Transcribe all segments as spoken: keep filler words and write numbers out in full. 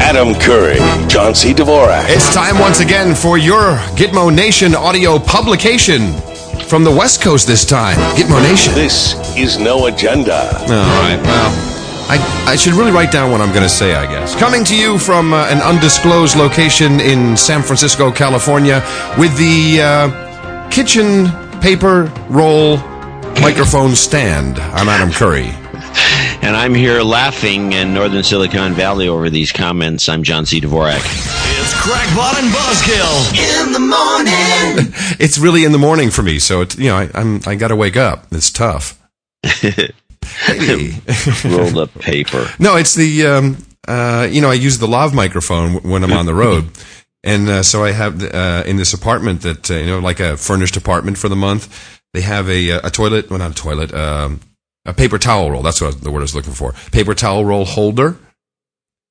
Adam Curry, John C. Dvorak. It's time once again for your Gitmo Nation audio publication from the West Coast this time. Gitmo Nation. This is No Agenda. All right, well... I, I should really write down what I'm going to say, I guess. Coming to you from uh, an undisclosed location in San Francisco, California, with the uh, kitchen paper roll microphone stand. I'm Adam Curry. And I'm here laughing in northern Silicon Valley over these comments. I'm John C. Dvorak. It's Crackpot and Buzzkill in the morning. It's really in the morning for me, so it, you know I, I'm I got to wake up. It's tough. Hey. Rolled up paper. No, it's the, um, uh, you know, I use the lav microphone when I'm on the road. And uh, so I have uh, in this apartment that, uh, you know, like a furnished apartment for the month, they have a, a toilet, well, not a toilet, um, a paper towel roll. That's what I, the word I was looking for. Paper towel roll holder.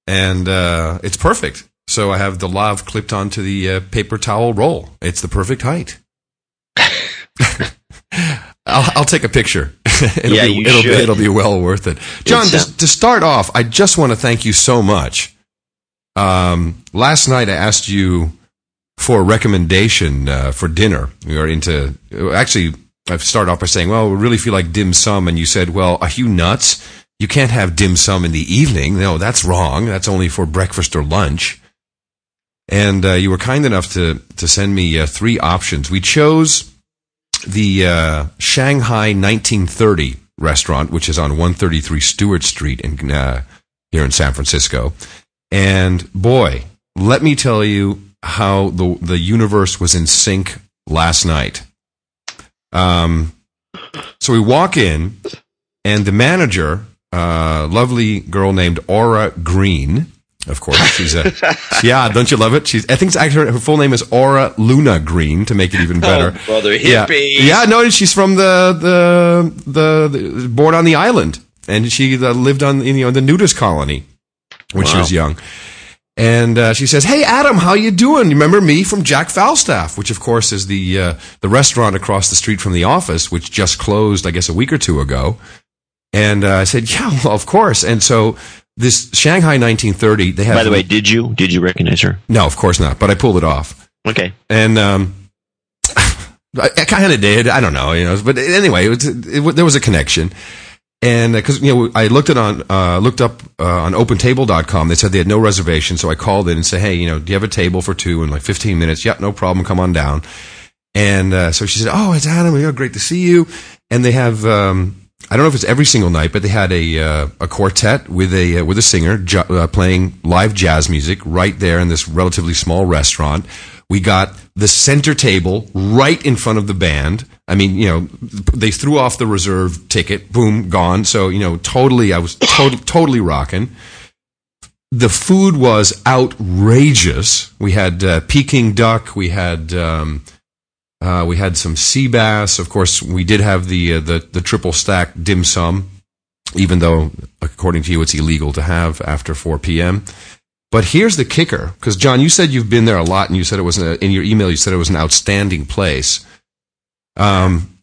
And uh, it's perfect. So I have the lav clipped onto the uh, paper towel roll. It's the perfect height. I'll, I'll take a picture. it'll, yeah, be, you it'll, should. Be, it'll be well worth it. John, uh, to, to start off, I just want to thank you so much. Um, last night I asked you for a recommendation uh, for dinner. We are into actually. I started off by saying, "Well, we really feel like dim sum," and you said, "Well, are you nuts? You can't have dim sum in the evening. No, that's wrong. That's only for breakfast or lunch." And uh, you were kind enough to to send me uh, three options. We chose the uh, Shanghai nineteen thirty restaurant, which is on one thirty-three Stewart Street in uh, here in San Francisco. And boy, let me tell you how the the universe was in sync last night. Um, so we walk in, and the manager, a uh, lovely girl named Aura Green, of course, she's a yeah. Don't you love it? She's. I think it's actually her full name is Aura Luna Green to make it even better. Oh, brother, hippie. Yeah. yeah, no, she's from the the the, the born on the island, and she uh, lived on you know the nudist colony when wow. she was young. And uh, she says, "Hey, Adam, how you doing? You remember me from Jack Falstaff, which of course is the uh, the restaurant across the street from the office, which just closed, I guess, a week or two ago." And uh, I said, "Yeah, well, of course." And so. This Shanghai nineteen thirty, they have... By the way, did you? Did you recognize her? No, of course not, but I pulled it off. Okay. And um, I, I kind of did. I don't know, you know. But anyway, it was, it, it, there was a connection. And because, uh, you know, I looked it on, uh, looked up uh, on open table dot com. They said they had no reservation, so I called in and said, hey, you know, do you have a table for two in like fifteen minutes? Yep, no problem. Come on down. And uh, so she said, oh, it's Adam. You know, great to see you. And they have... Um, I don't know if it's every single night, but they had a uh, a quartet with a uh, with a singer ju- uh, playing live jazz music right there in this relatively small restaurant. We got the center table right in front of the band. I mean, you know, they threw off the reserve ticket, boom, gone. So, you know, totally, I was to- totally rocking. The food was outrageous. We had uh, Peking duck. We had. Um, Uh, we had some sea bass. Of course, we did have the, uh, the the triple stack dim sum, even though, according to you, it's illegal to have after four p.m. But here's the kicker, because, John, you said you've been there a lot, and you said it was, an, in your email, you said it was an outstanding place. Um,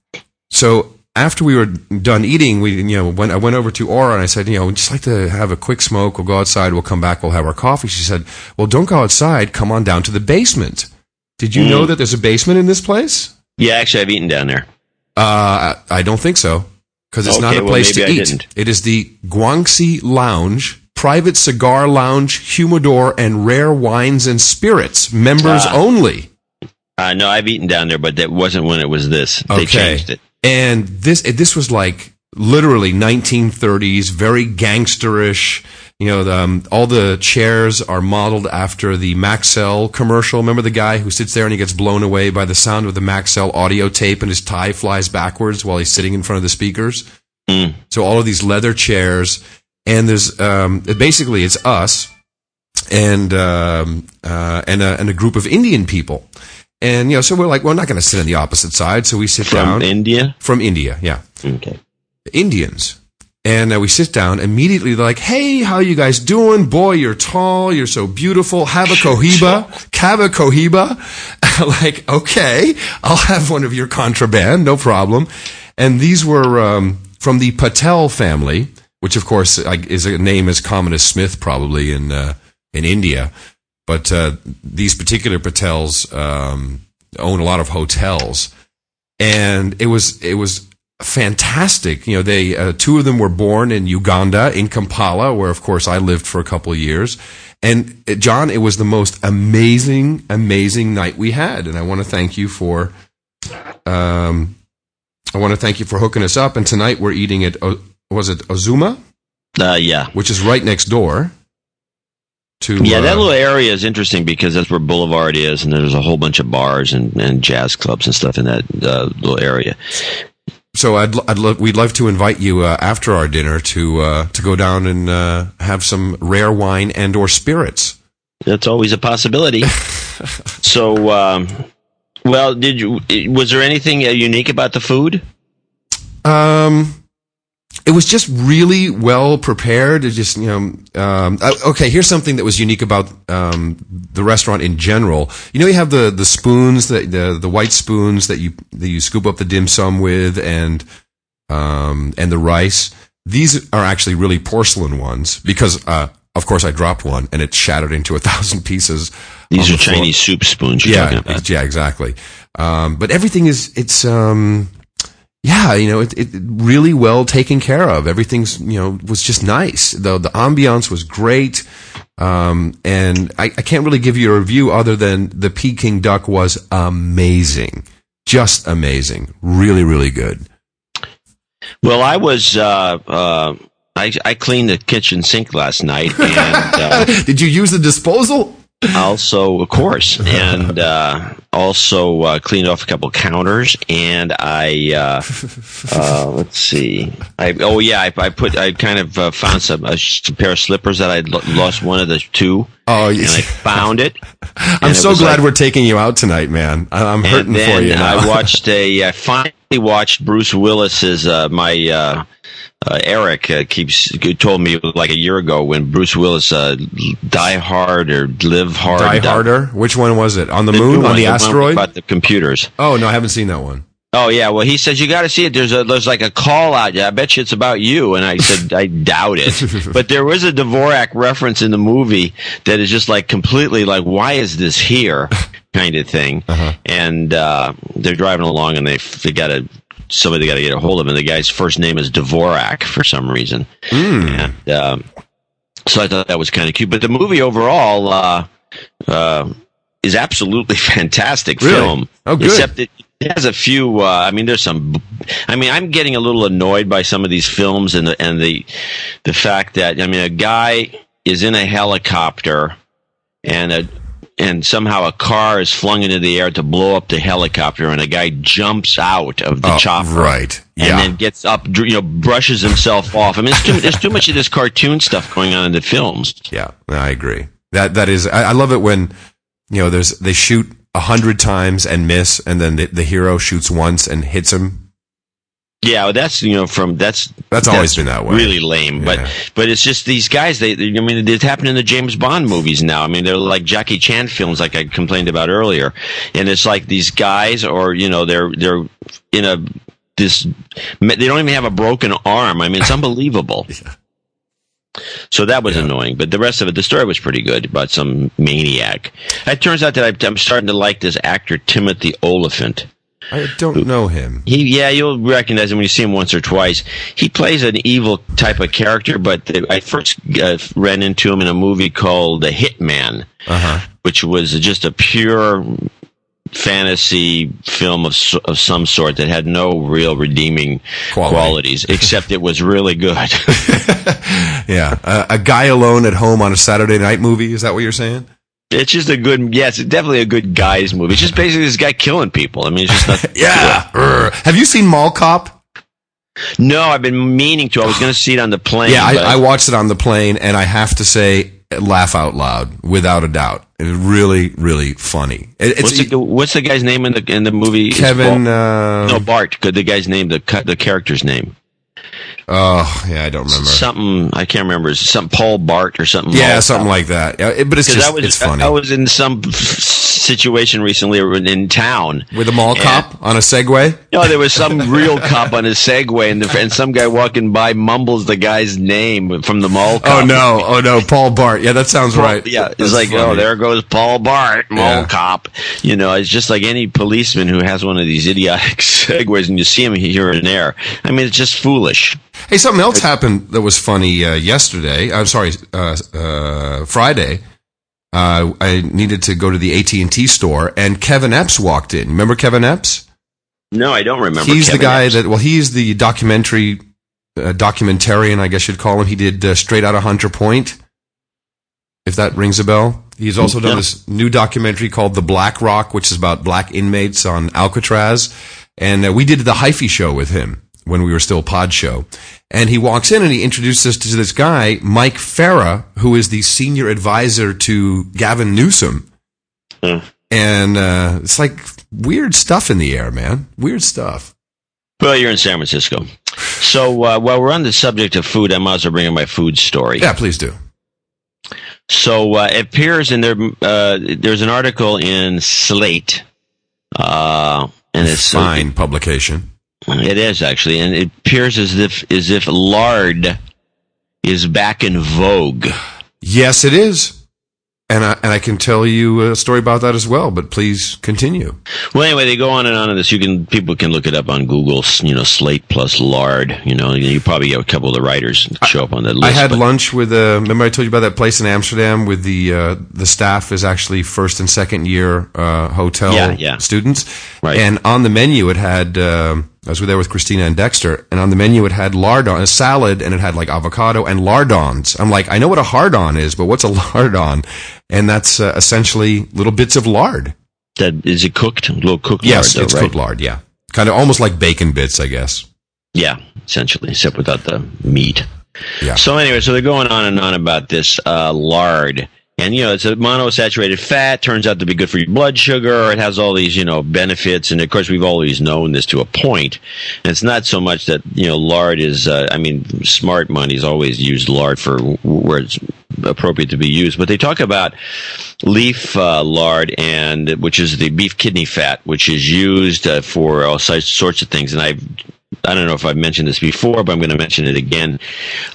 so after we were done eating, we you know went, I went over to Aura, and I said, you know, we'd just like to have a quick smoke. We'll go outside. We'll come back. We'll have our coffee. She said, well, don't go outside. Come on down to the basement. Did you mm. know that there's a basement in this place? Yeah, actually, I've eaten down there. Uh, I don't think so, because it's okay, not a well, place to I eat. Didn't. It is the Guangxi Lounge, private cigar lounge, humidor, and rare wines and spirits, members uh, only. Uh, no, I've eaten down there, but that wasn't when it was this. They okay. changed it. And this this was like literally nineteen thirties, very gangsterish. You know, the, um, all the chairs are modeled after the Maxell commercial. Remember the guy who sits there and he gets blown away by the sound of the Maxell audio tape and his tie flies backwards while he's sitting in front of the speakers? Mm. So all of these leather chairs. And there's um, basically it's us and, um, uh, and, a, and a group of Indian people. And, you know, so we're like, well, we're not going to sit on the opposite side. So we sit from down. From India? From India, yeah. Okay. Indians. And uh, we sit down. Immediately, they're like, hey, how you guys doing? Boy, you're tall. You're so beautiful. Have a cohiba. Have a cohiba. Like, okay, I'll have one of your contraband. No problem. And these were um, from the Patel family, which, of course, is a name as common as Smith, probably, in uh, in India. But uh, these particular Patels um, own a lot of hotels, and it was it was fantastic. You know, they uh, two of them were born in Uganda, in Kampala, where of course I lived for a couple of years. And uh, John, it was the most amazing, amazing night we had, and I want to thank you for. Um, I want to thank you for hooking us up. And tonight we're eating at o- was it Ozuma? Uh, yeah, which is right next door. To, yeah, uh, that little area is interesting because that's where Boulevard is, and there's a whole bunch of bars and, and jazz clubs and stuff in that uh, little area. So I'd I'd love we'd love to invite you uh, after our dinner to uh, to go down and uh, have some rare wine and or spirits. That's always a possibility. So, um, well, did you? Was there anything unique about the food? Um. It was just really well prepared. It just, you know, um, okay, here's something that was unique about um, the restaurant in general. You know, you have the, the spoons, the, the the white spoons that you that you scoop up the dim sum with, and um, and the rice. These are actually really porcelain ones because, uh, of course, I dropped one and it shattered into a thousand pieces. These are Chinese soup spoons. You're yeah, talking about. yeah, exactly. Um, but everything is it's. Um, Yeah, you know, it, it really well taken care of. Everything's, you know, was just nice. The the ambiance was great, um, and I, I can't really give you a review other than the Peking duck was amazing, just amazing, really, really good. Well, I was uh, uh, I I cleaned the kitchen sink last night. And, uh, did you use the disposal? Also, of course, and uh, also uh, cleaned off a couple counters, and I uh, uh, let's see. I oh yeah, I, I put I kind of uh, found some a pair of slippers that I lo- lost one of the two. Oh, yes. And I found it. I'm so it glad like, we're taking you out tonight, man. I, I'm hurting and then for you. Now. I watched a. I finally watched Bruce Willis's uh, my. Uh, Uh, Eric uh, keeps told me like a year ago when Bruce Willis uh, Die Hard or Live Hard. Die Harder? Die- Which one was it? On the, the moon? One, on the, the asteroid? About the computers. Oh, no, I haven't seen that one. Oh, yeah. Well, he says, you got to see it. There's a, there's like a call out. I bet you it's about you. And I said, I doubt it. But there was a Dvorak reference in the movie that is just like completely like, why is this here kind of thing. Uh-huh. And uh, they're driving along and they, they got a... Somebody got to get a hold of him. The guy's first name is Dvorak for some reason. Mm. And, um, so I thought that was kind of cute. But the movie overall uh, uh, is absolutely fantastic really? film. Oh, good. Except it has a few. Uh, I mean, there's some. I mean, I'm getting a little annoyed by some of these films and the and the the fact that I mean, a guy is in a helicopter and a. And somehow a car is flung into the air to blow up the helicopter, and a guy jumps out of the oh, chopper, right? Yeah. And then gets up, you know, brushes himself off. I mean, it's too, there's too much of this cartoon stuff going on in the films. Yeah, I agree. That that is, I, I love it when you know there's they shoot a hundred times and miss, and then the, the hero shoots once and hits him. Yeah, well, that's you know from that's that's always that's been that way. Really lame, but yeah. but it's just these guys. They, they I mean, it's happened in the James Bond movies now. I mean, they're like Jackie Chan films, like I complained about earlier. And it's like these guys, or you know, they're they're in a this. They don't even have a broken arm. I mean, it's unbelievable. Yeah. So that was yeah. annoying, but the rest of it, the story was pretty good about some maniac. It turns out that I, I'm starting to like this actor Timothy Olyphant. I don't know him. He, yeah, you'll recognize him when you see him once or twice. He plays an evil type of character, but the, I first uh, ran into him in a movie called The Hitman, uh-huh. which was just a pure fantasy film of, of some sort that had no real redeeming Quality. qualities, except it was really good. yeah, uh, a guy alone at home on a Saturday night movie, is that what you're saying? It's just a good, yeah, it's definitely a good guy's movie. It's just basically this guy killing people. I mean, it's just not. yeah. yeah. Have you seen Mall Cop? No, I've been meaning to. I was going to see it on the plane. Yeah, I, I watched it on the plane, and I have to say, laugh out loud, without a doubt. It's really, really funny. It, it's, what's, the, what's the guy's name in the in the movie? Kevin. Bart. Uh, no, Bart. The guy's name, the the character's name. Oh, yeah, I don't remember. Something, I can't remember. It's something Paul Bart or something. Yeah, Mall something Cop. Like that. Yeah, it, but it's just, was, it's funny. I, I was in some situation recently in town. With a mall cop on a Segway? No, there was some real cop on a Segway, and, the, and some guy walking by mumbles the guy's name from the Mall Cop. Oh, no. Oh, no. Paul Bart. Yeah, that sounds Paul, right. Yeah, it's like, funny. Oh, there goes Paul Bart, Mall yeah. Cop. You know, it's just like any policeman who has one of these idiotic Segways, and you see him here and there. I mean, it's just foolish. Hey, something else happened that was funny uh, yesterday. I'm sorry, uh, uh, Friday. Uh, I needed to go to the A T and T store, and Kevin Epps walked in. Remember Kevin Epps? No, I don't remember. He's Kevin the guy Epps. that. Well, he's the documentary uh, documentarian, I guess you'd call him. He did uh, Straight Outta Hunter Point, if that rings a bell. He's also done no. this new documentary called The Black Rock, which is about black inmates on Alcatraz, and uh, we did the Hyphy show with him when we were still Pod Show. And he walks in and he introduces us to this guy, Mike Farah, who is the senior advisor to Gavin Newsom. Mm. And uh, it's like weird stuff in the air, man. Weird stuff. Well, you're in San Francisco. So uh, while we're on the subject of food, I might as well bring in my food story. Yeah, please do. So uh, it appears in there, uh, there's an article in Slate. Uh, and it's fine uh, publication. It is, actually, and it appears as if as if lard is back in vogue. Yes, it is. And I, and I can tell you a story about that as well, but please continue. Well, anyway, they go on and on on this. You can people can look it up on Google, you know, Slate plus lard. You know, you probably have a couple of the writers show up on that list. I had but. lunch with, uh, remember I told you about that place in Amsterdam with the uh, the staff is actually first and second year uh, hotel yeah, yeah. students. Right. And on the menu it had, uh, I was there with Christina and Dexter, and on the menu it had lardons, a salad, and it had like avocado and lardons. I'm like, I know what a hard-on is, but what's a lardon? And that's uh, essentially little bits of lard. That is it cooked? A little cooked yes, lard, though, right? Yes, it's cooked lard, yeah. Kind of almost like bacon bits, I guess. Yeah, essentially, except without the meat. Yeah. So anyway, so they're going on and on about this uh, lard. And, you know, it's a monounsaturated fat, turns out to be good for your blood sugar. It has all these, you know, benefits. And, of course, we've always known this to a point. And it's not so much that, you know, lard is, uh, I mean, smart money's always used lard for where it's appropriate to be used. But they talk about leaf uh, lard, and which is the beef kidney fat, which is used uh, for all sorts of things. And I've... I don't know if I've mentioned this before, but I'm going to mention it again.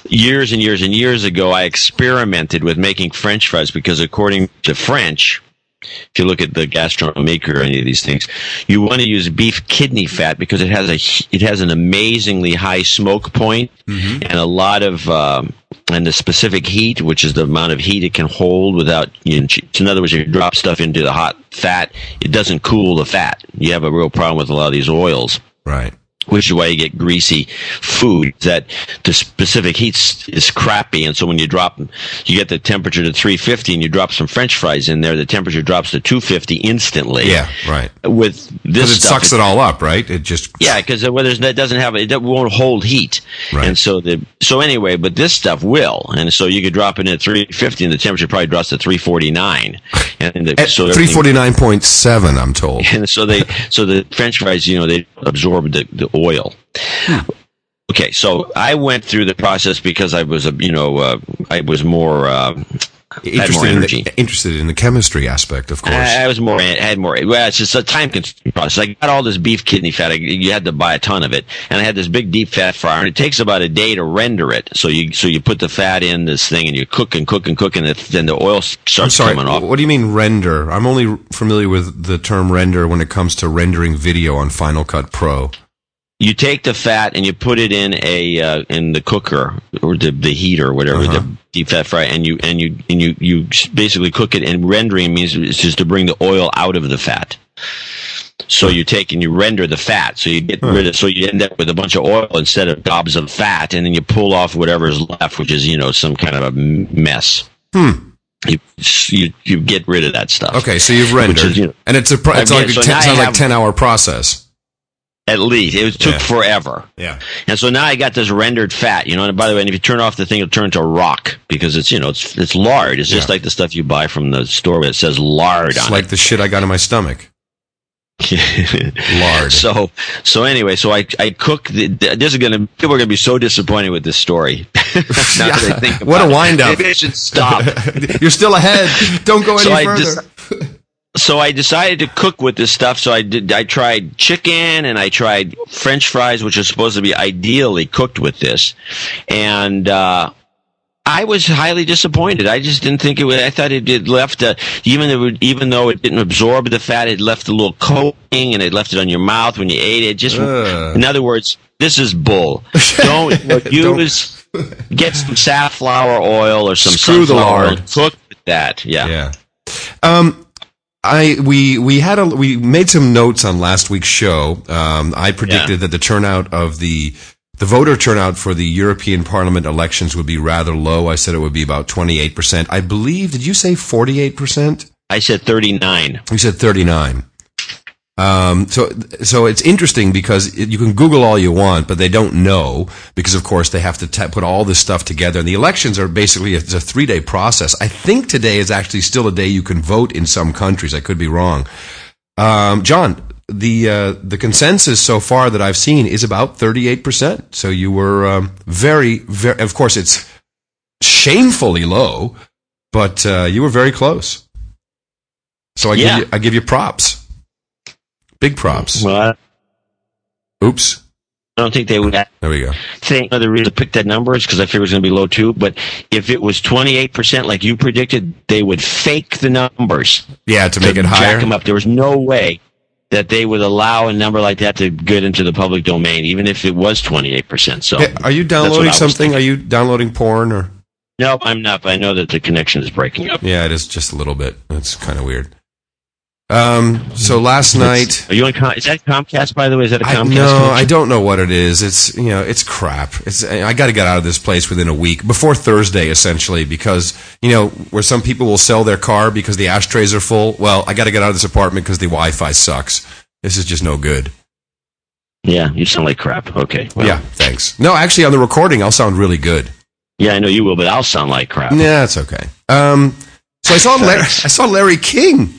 Years and years and years ago, I experimented with making French fries because according to French, if you look at the gastromaker or any of these things, you want to use beef kidney fat because it has a it has an amazingly high smoke point mm-hmm. and a lot of um, and the specific heat, which is the amount of heat it can hold without. You know, in other words, if you drop stuff into the hot fat, it doesn't cool the fat. You have a real problem with a lot of these oils, right? Which is why you get greasy food, that the specific heat is crappy. And so when you drop, you get the temperature to three fifty and you drop some French fries in there, the temperature drops to two fifty instantly. Yeah, right. With this Because it stuff, sucks it, it all up, right? It just... Yeah, because well, it doesn't have, it won't hold heat. Right. And so, the, so anyway, but this stuff will. And so you could drop it in at three fifty and the temperature probably drops to three forty-nine. And the, at so three forty-nine point seven, I'm told. And so they, so the French fries, you know, they absorb the, the oil. Okay, so I went through the process because I was, you know, uh, I was more uh, interested had more energy, in the, interested in the chemistry aspect, of course. I, I was more had more. Well, it's just a time-consuming process. I got all this beef kidney fat. I, you had to buy a ton of it, and I had this big deep fat fryer, and it takes about a day to render it. So you so you put the fat in this thing, and you cook and cook and cook, and then the oil starts sorry, coming off. What do you mean render? I'm only familiar with the term render when it comes to rendering video on Final Cut Pro. You take the fat and you put it in a uh, in the cooker or the, the heater, whatever uh-huh. the deep fat fry, and you and you and you you basically cook it. And rendering means it's just to bring the oil out of the fat. So you take and you render the fat. So you get huh. rid of. So you end up with a bunch of oil instead of gobs of fat, and then you pull off whatever's left, which is you know some kind of a mess. Hmm. You, you you get rid of that stuff. Okay, so you've rendered, is, you know, and it's a pro- it's I mean, like so ten, sounds have, like ten hour process. At least. It took yeah. forever. Yeah. And so now I got this rendered fat, you know, and by the way, and if you turn off the thing, it'll turn to rock because it's, you know, it's it's lard. It's yeah. just like the stuff you buy from the store where it says lard it's on like it. It's like the shit I got in my stomach. Lard. So, so anyway, so I, I cook. The, this is gonna. People are gonna be so disappointed with this story. Yeah. Think about what a wind up. Maybe I should stop. You're still ahead. Don't go any so further. I de- so I decided to cook with this stuff. So I did. I tried chicken and I tried French fries, which are supposed to be ideally cooked with this, and. uh I was highly disappointed. I just didn't think it would. I thought it did left a, even though it, even though it didn't absorb the fat, it left a little coating and it left it on your mouth when you ate it. Just uh. In other words, this is bull. Don't use get some safflower oil or some Screw sunflower oil. Cook with that. Yeah. Yeah. Um, I we we had a we made some notes on last week's show. Um, I predicted yeah. that the turnout of the. The voter turnout for the European Parliament elections would be rather low. I said it would be about twenty-eight percent. I believe, did you say forty-eight percent? I said thirty-nine. You said thirty-nine. Um, so, so it's interesting because it, you can Google all you want, but they don't know because, of course, they have to t- put all this stuff together. And the elections are basically a, it's a three-day process. I think today is actually still a day you can vote in some countries. I could be wrong. Um, John. The uh, the consensus so far that I've seen is about thirty-eight percent. So you were um, very, very, of course, it's shamefully low, but uh, you were very close. So I, yeah. give you, I give you props. Big props. Well, Oops. I don't think they would. There we go. Think another reason to pick that number is because I figured it was going to be low too. But if it was twenty-eight percent, like you predicted, they would fake the numbers. Yeah, to, to make it higher. Jack them up. There was no way that they would allow a number like that to get into the public domain, even if it was twenty-eight percent. So, hey, are you downloading something? Are you downloading porn? Or no, I'm not. But I know that the connection is breaking up. Yeah, it is just a little bit. That's kind of weird. Um. So last night, are you on? Com- is that Comcast? By the way, is that a Comcast? I, no, connection? I don't know what it is. It's you know, it's crap. It's I got to get out of this place within a week before Thursday, essentially, because you know where some people will sell their car because the ashtrays are full. Well, I got to get out of this apartment because the Wi-Fi sucks. This is just no good. Yeah, you sound like crap. Okay. Well. Yeah. Thanks. No, actually, on the recording, I'll sound really good. Yeah, I know you will, but I'll sound like crap. Nah, it's okay. Um. So I saw Larry, I saw Larry King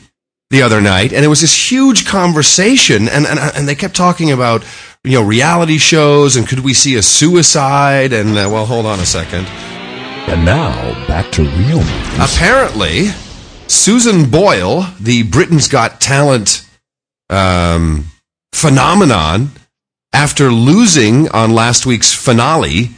the other night, and it was this huge conversation, and, and and they kept talking about, you know, reality shows, and could we see a suicide, and, uh, well, hold on a second. And now, back to real news. Apparently, Susan Boyle, the Britain's Got Talent um, phenomenon, after losing on last week's finale,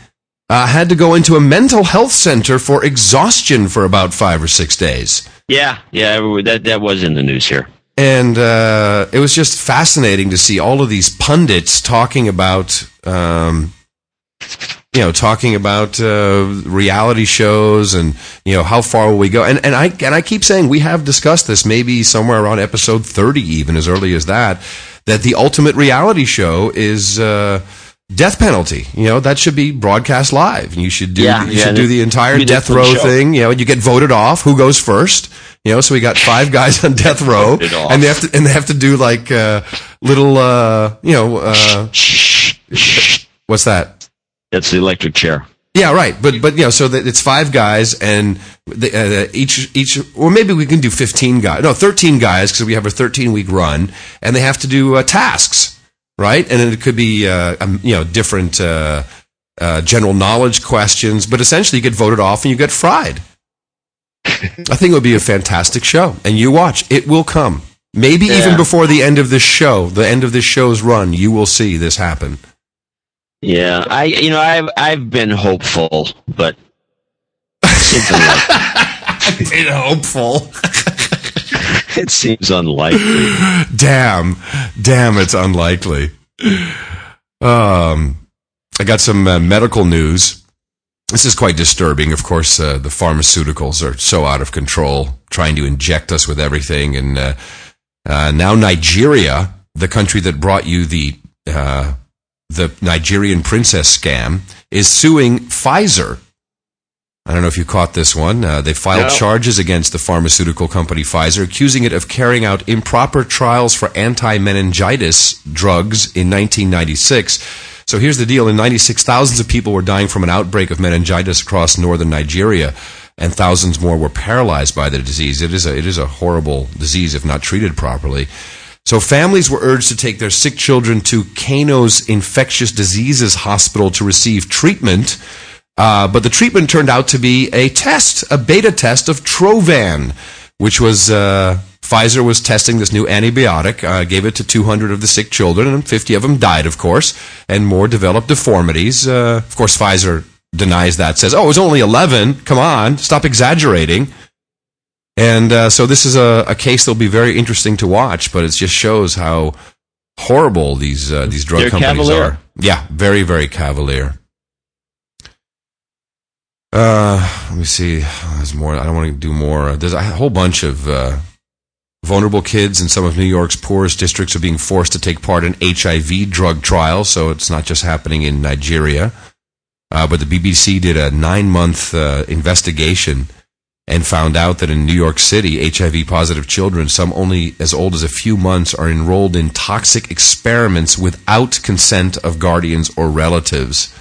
uh, had to go into a mental health center for exhaustion for about five or six days. Yeah, yeah, that that was in the news here. And uh, it was just fascinating to see all of these pundits talking about, um, you know, talking about uh, reality shows and, you know, how far will we go? And and I and I keep saying we have discussed this maybe somewhere around episode thirty, even as early as that, that the ultimate reality show is uh, death penalty. You know, that should be broadcast live, and you should do yeah, you yeah, should do the entire death row show. Thing. You know, you get voted off. Who goes first? You know, so we got five guys on death row, and they have to and they have to do like uh, little, uh, you know, uh, what's that? That's the electric chair. Yeah, right. But but you know, so that it's five guys, and the, uh, each each, or maybe we can do fifteen guys, no, thirteen guys, because we have a thirteen week run, and they have to do uh, tasks, right? And it could be uh, um, you know different uh, uh, general knowledge questions, but essentially you get voted off and you get fried. I think it would be a fantastic show, and you watch. It will come. Maybe yeah. even before the end of this show, the end of this show's run, you will see this happen. Yeah, I you know I've I've been hopeful, but something like I've been hopeful. It seems unlikely. Damn, damn, it's unlikely. Um, I got some uh, medical news. This is quite disturbing. Of course, uh, the pharmaceuticals are so out of control, trying to inject us with everything. And uh, uh, now Nigeria, the country that brought you the uh, the Nigerian princess scam, is suing Pfizer. I don't know if you caught this one. Uh, they filed no. charges against the pharmaceutical company Pfizer, accusing it of carrying out improper trials for anti-meningitis drugs in nineteen ninety-six. So here's the deal. In ninety-six, thousands of people were dying from an outbreak of meningitis across northern Nigeria, and thousands more were paralyzed by the disease. It is a, it is a horrible disease if not treated properly. So families were urged to take their sick children to Kano's Infectious Diseases Hospital to receive treatment, uh, but the treatment turned out to be a test, a beta test of Trovan, which was, uh, Pfizer was testing this new antibiotic, uh, gave it to two hundred of the sick children, and fifty of them died, of course, and more developed deformities. Uh, of course, Pfizer denies that, says, oh, it was only eleven, come on, stop exaggerating. And uh, so this is a, a case that'll be very interesting to watch, but it just shows how horrible these uh, these drug They're companies cavalier. are. Yeah, very, very cavalier. Uh, let me see. There's more. I don't want to do more. There's a whole bunch of uh, vulnerable kids in some of New York's poorest districts are being forced to take part in H I V drug trials, so it's not just happening in Nigeria. Uh, but the B B C did a nine-month uh, investigation and found out that in New York City, H I V-positive children, some only as old as a few months, are enrolled in toxic experiments without consent of guardians or relatives.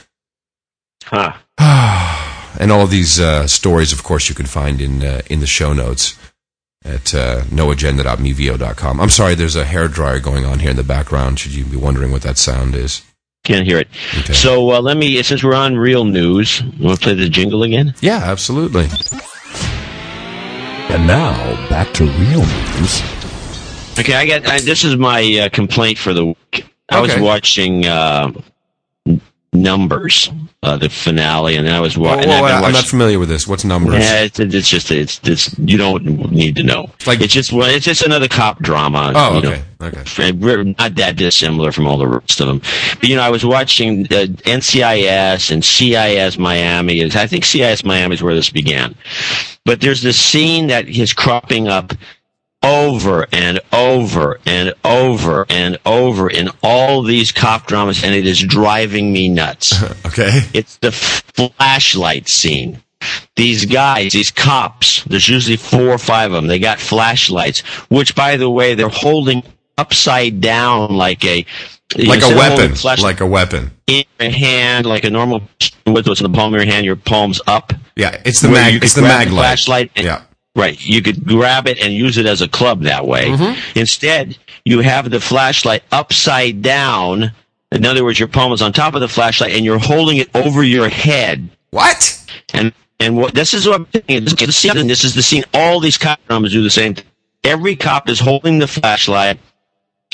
Huh. And all of these uh, stories, of course, you can find in uh, in the show notes at uh, no agenda dot mevio dot com. I'm sorry, there's a hairdryer going on here in the background, should you be wondering what that sound is. Can't hear it. Okay. So uh, let me, since we're on real news, you want to play the jingle again? Yeah, absolutely. And now, back to real news. Okay, I got I, this is my uh, complaint for the week. I okay. was watching uh, Numbers, uh, the finale, and I was wa- oh, and well, I, watching... I'm not familiar with this. What's Numbers? Yeah, it's, it's just it's, it's you don't need to know. Like, it's just it's just another cop drama. Oh, you okay, know, okay. Not that dissimilar from all the rest of them. But you know, I was watching uh, N C I S and C I S Miami. I think C I S Miami is where this began. But there's this scene that is cropping up over and over and over and over in all these cop dramas, and it is driving me nuts. Okay. It's the flashlight scene. These guys, these cops, there's usually four or five of them. They got flashlights, which, by the way, they're holding upside down like a... Like a weapon. Like a weapon. In your hand, like a normal... With what's in the palm of your hand, your palm's up. Yeah, it's the mag. It's the mag light. Flashlight and, yeah, right. You could grab it and use it as a club that way. Mm-hmm. Instead, you have the flashlight upside down. In other words, your palm is on top of the flashlight, and you're holding it over your head. What? And and what? This is what I'm thinking. This, this, this is the scene. All these cop dramas do the same thing. Every cop is holding the flashlight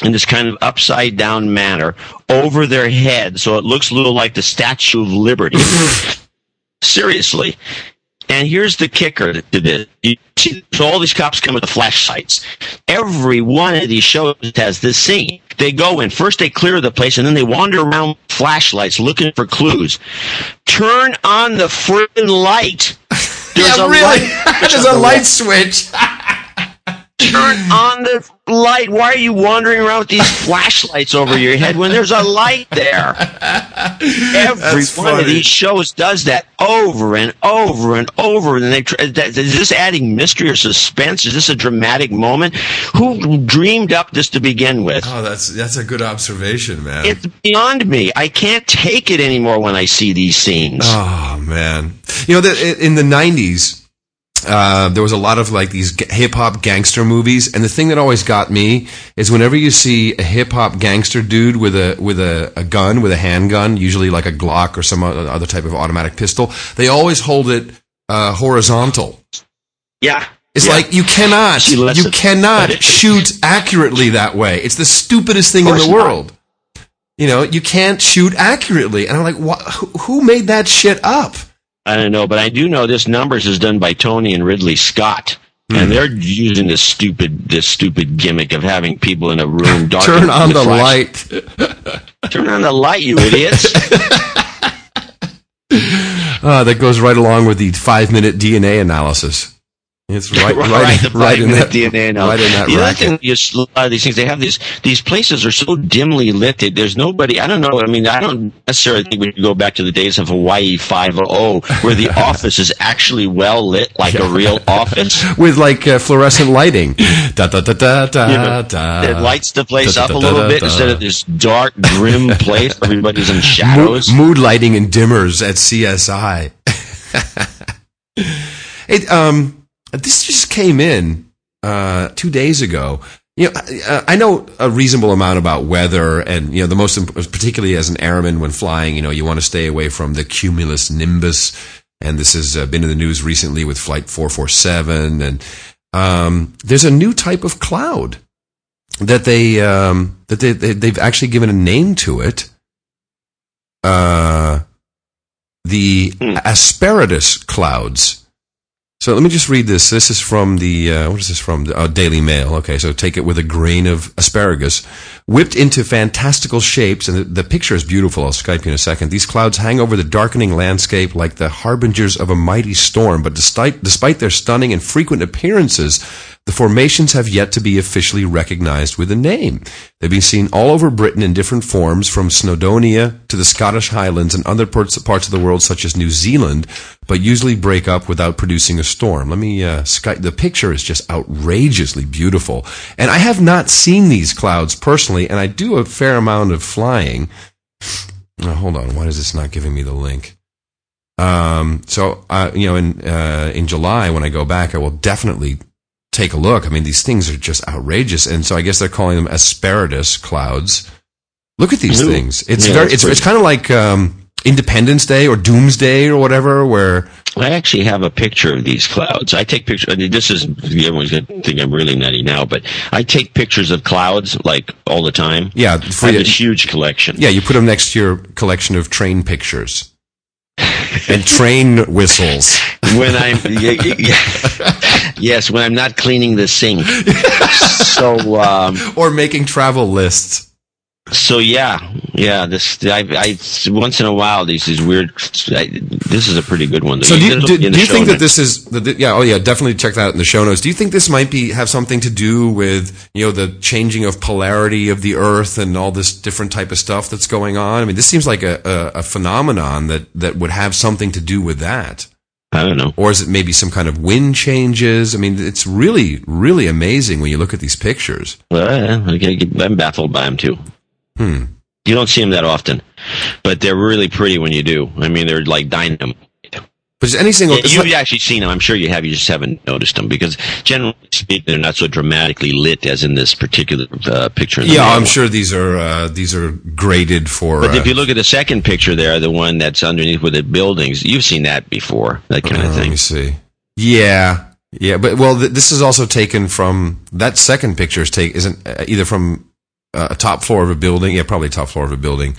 in this kind of upside-down manner, over their head, so it looks a little like the Statue of Liberty. Seriously. And here's the kicker to this. You see, so all these cops come with the flashlights. Every one of these shows has this scene. They go in. First, they clear the place, and then they wander around with flashlights looking for clues. Turn on the freaking light. There's yeah, a really? light. There's a light switch. Turn on the light. Why are you wandering around with these flashlights over your head when there's a light there? Every That's one funny. of these shows does that over and over and over. And they try, that, is this adding mystery or suspense? Is this a dramatic moment? Who dreamed up this to begin with? Oh, that's that's a good observation, man. It's beyond me. I can't take it anymore when I see these scenes. Oh, man. You know, the, in the nineties, Uh, there was a lot of like these hip-hop gangster movies, and the thing that always got me is whenever you see a hip-hop gangster dude with a with a, a gun, with a handgun, usually like a Glock or some other type of automatic pistol, they always hold it uh, horizontal. Yeah. It's yeah. like you cannot, you cannot shoot accurately that way. It's the stupidest thing in the world. Not. You know, you can't shoot accurately. And I'm like, what? Who made that shit up? I don't know, but I do know this Numbers is done by Tony and Ridley Scott, mm. and they're using this stupid this stupid gimmick of having people in a room dark. Turn on the light. Turn on the light, you idiots. uh, that goes right along with the five-minute D N A analysis. It's right, right, right, the right in that D N A. Now. Right in that the other thing is, a lot of these things they have these these places are so dimly lit that there's nobody. I don't know. I mean, I don't necessarily think we can go back to the days of Hawaii Five-O, where the office is actually well lit, like a real office, with like uh, fluorescent lighting. Da da da da da. You know, da it lights the place da, up da, da, a little da, da, bit da. Instead of this dark, grim place. Everybody's in shadows. Mood, mood lighting and dimmers at C S I. it um. This just came in uh, two days ago. You know, I, I know a reasonable amount about weather, and you know the most, particularly as an airman when flying, you know you want to stay away from the cumulus nimbus, and this has uh, been in the news recently with Flight four forty-seven, and um, there's a new type of cloud that they um, that they, they they've actually given a name to it. Uh, the hmm. asparagus clouds. So let me just read this. This is from the, uh, what is this from? The, uh, Daily Mail. Okay, so take it with a grain of asparagus. Whipped into fantastical shapes, and the, the picture is beautiful. I'll Skype you in a second. These clouds hang over the darkening landscape like the harbingers of a mighty storm, but despite, despite their stunning and frequent appearances, the formations have yet to be officially recognized with a name. They've been seen all over Britain in different forms, from Snowdonia to the Scottish Highlands and other parts of the world, such as New Zealand, but usually break up without producing a storm. Let me, uh, Skype. The picture is just outrageously beautiful. And I have not seen these clouds personally, and I do a fair amount of flying. Oh, hold on. Why is this not giving me the link? Um, so, uh, you know, in, uh, in July, when I go back, I will definitely take a look. I mean, these things are just outrageous, and so I guess they're calling them asparagus clouds. Look at these Ooh. things. It's yeah, very. It's it's kind of like um, Independence Day or Doomsday or whatever. Where I actually have a picture of these clouds. I take pictures. I mean, this is everyone's going to think I'm really nutty now, but I take pictures of clouds like all the time. Yeah, for, I have a huge collection. Yeah, you put them next to your collection of train pictures and train whistles. When I'm yeah, yeah. Yes, when I'm not cleaning the sink. So um, or making travel lists. So yeah, yeah. This I, I once in a while these these weird. I, this is a pretty good one. So do you, do, do you think that this is? The, yeah. Oh yeah. Definitely check that out in the show notes. Do you think this might be have something to do with you know the changing of polarity of the Earth and all this different type of stuff that's going on? I mean, this seems like a, a, a phenomenon that, that would have something to do with that. I don't know. Or is it maybe some kind of wind changes? I mean, it's really, really amazing when you look at these pictures. Well, I'm baffled by them, too. Hmm. You don't see them that often, but they're really pretty when you do. I mean, they're like dynamite. But any single, yeah, you've like, actually seen them. I'm sure you have. You just haven't noticed them because, generally speaking, they're not so dramatically lit as in this particular uh, picture. Yeah, I'm sure these are uh, these are graded for. But uh, if you look at the second picture there, the one that's underneath with the buildings, you've seen that before. That kind uh, of thing. Let me see. Yeah, yeah, but well, th- this is also taken from that second picture is take isn't uh, either from uh, a top floor of a building. Yeah, probably top floor of a building.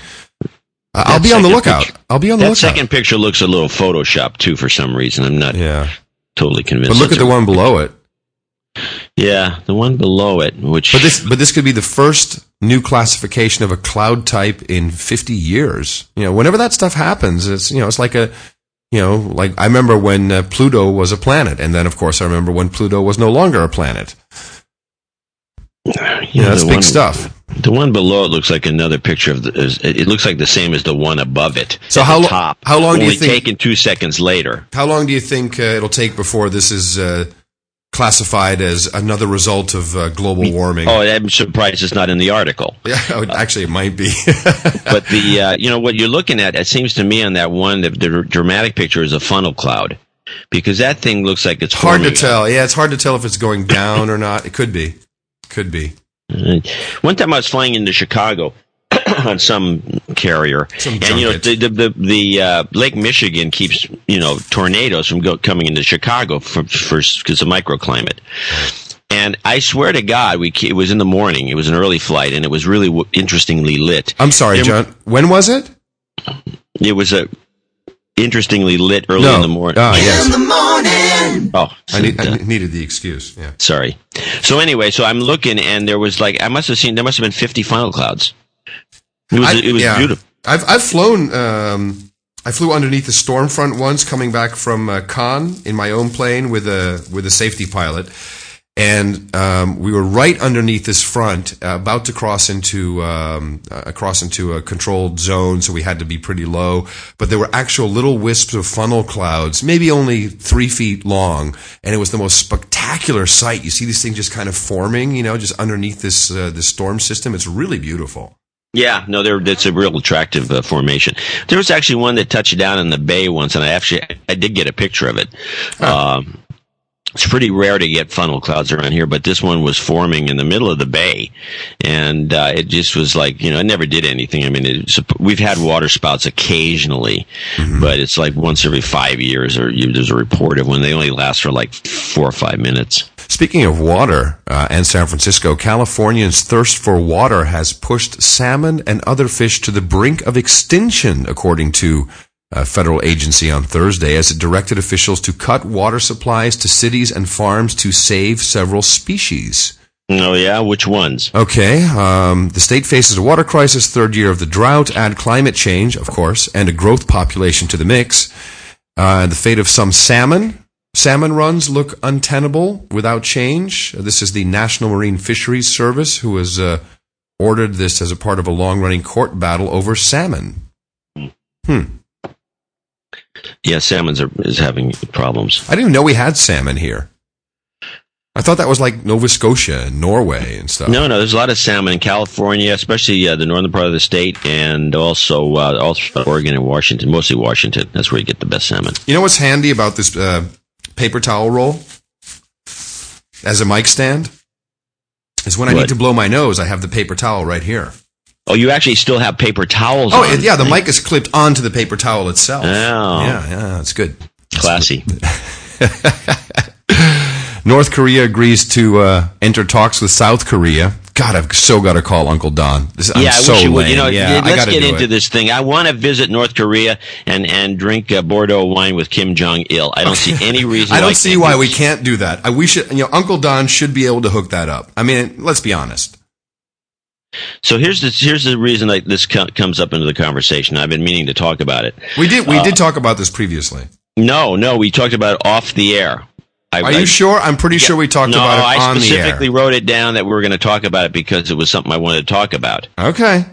Uh, I'll be on the lookout. Picture, I'll be on the that lookout. That second picture looks a little photoshopped too for some reason. I'm not yeah. totally convinced. But look at the one below it. Yeah, the one below it. Which, but this, but this could be the first new classification of a cloud type in fifty years. You know, whenever that stuff happens, it's you know, it's like a, you know, like I remember when uh, Pluto was a planet, and then of course I remember when Pluto was no longer a planet. Yeah, yeah, that's big one, stuff. The one below it looks like another picture of the. It looks like the same as the one above it. So how, lo- top, how long? How long do you think? Taken two seconds later. How long do you think uh, it'll take before this is uh, classified as another result of uh, global warming? Oh, I'm surprised it's not in the article. Yeah, oh, actually, it might be. But the uh, you know what you're looking at. It seems to me on that one, the, the dramatic picture is a funnel cloud, because that thing looks like it's hard to tell. Out. Yeah, it's hard to tell if it's going down or not. It could be. Could be. One time I was flying into Chicago on some carrier, some and you know the the the, the uh, Lake Michigan keeps you know tornadoes from go, coming into Chicago for because of microclimate. And I swear to God, we it was in the morning. It was an early flight, and it was really w- interestingly lit. I'm sorry, there, John. When was it? It was a interestingly lit early no. in the morning. Oh, yes. In the morning. Oh, so I, need, I needed the excuse. Yeah. Sorry. So anyway, so I'm looking, and there was like I must have seen there must have been fifty funnel clouds. It was I, it was yeah. beautiful. I've I've flown. Um, I flew underneath the storm front once, coming back from uh, Cannes in my own plane with a with a safety pilot, and um, we were right underneath this front, uh, about to cross into um, uh, cross into a controlled zone, so we had to be pretty low. But there were actual little wisps of funnel clouds, maybe only three feet long, and it was the most spectacular sight. You see this thing just kind of forming, you know, just underneath this uh, this storm system. It's really beautiful. Yeah, no, they're, that's a real attractive uh, formation. There was actually one that touched down in the bay once, and I actually I did get a picture of it. Huh. Um, It's pretty rare to get funnel clouds around here, but this one was forming in the middle of the bay, and uh, it just was like, you know, it never did anything. I mean, it, we've had water spouts occasionally, mm-hmm. but it's like once every five years, or you, there's a report of when they only last for like four or five minutes. Speaking of water uh, and San Francisco, Californians' thirst for water has pushed salmon and other fish to the brink of extinction, according to a federal agency on Thursday, as it directed officials to cut water supplies to cities and farms to save several species. Oh, yeah? Which ones? Okay. Um, the state faces a water crisis, third year of the drought, add climate change, of course, and a growth population to the mix. Uh, the fate of some salmon. Salmon runs look untenable without change. This is the National Marine Fisheries Service, who has uh, ordered this as a part of a long-running court battle over salmon. Hmm. Yeah, salmon is having problems. I didn't even know we had salmon here. I thought that was like Nova Scotia and Norway and stuff. No, no, there's a lot of salmon in California, especially uh, the northern part of the state, and also uh, also Oregon and Washington, mostly Washington. That's where you get the best salmon. You know what's handy about this uh, paper towel roll as a mic stand? Is when I what? need to blow my nose, I have the paper towel right here. Oh, you actually still have paper towels oh, on. Oh, yeah, the mic is clipped onto the paper towel itself. Oh. Yeah, yeah, it's good. Classy. North Korea agrees to uh, enter talks with South Korea. God, I've so got to call Uncle Don. This, I'm yeah, I so wish you would. You know, yeah, let's get into it. this thing. I want to visit North Korea and, and drink uh, Bordeaux wine with Kim Jong-il. I don't see any reason. I don't why see why we can't do that. I, we should, you know, Uncle Don should be able to hook that up. I mean, let's be honest. So here's the here's the reason that this com- comes up into the conversation. I've been meaning to talk about it. We did we uh, did talk about this previously. No, no, we talked about it off the air. I, Are I, you sure? I'm pretty yeah, sure we talked no, about it on the air. No, I specifically wrote it down that we were going to talk about it because it was something I wanted to talk about. Okay. Uh,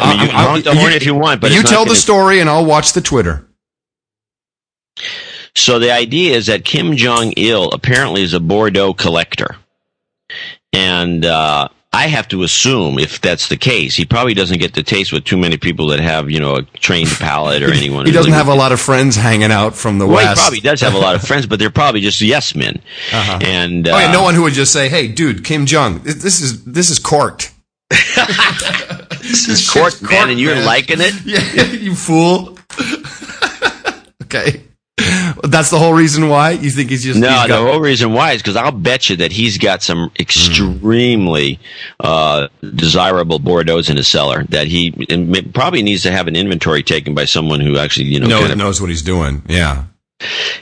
I mean, you I'll, can I'll, you, if you want, but you tell the story and I'll watch the Twitter. So the idea is that Kim Jong-il apparently is a Bordeaux collector, and uh, I have to assume, if that's the case, he probably doesn't get to taste with too many people that have, you know, a trained palate or anyone. He doesn't have a lot of friends hanging out from the well, West. Well, he probably does have a lot of friends, but they're probably just yes men. Uh-huh. And uh, oh, yeah, no one who would just say, "Hey, dude, Kim Jong, this is this is corked. this is corked, corked, man, and you're man. liking it, yeah, you fool." Okay. That's the whole reason why? You think he's just... No, he's got- the whole reason why is because I'll bet you that he's got some extremely uh, desirable Bordeaux in his cellar that he probably needs to have an inventory taken by someone who actually, you know... No, kind of- knows what he's doing, yeah.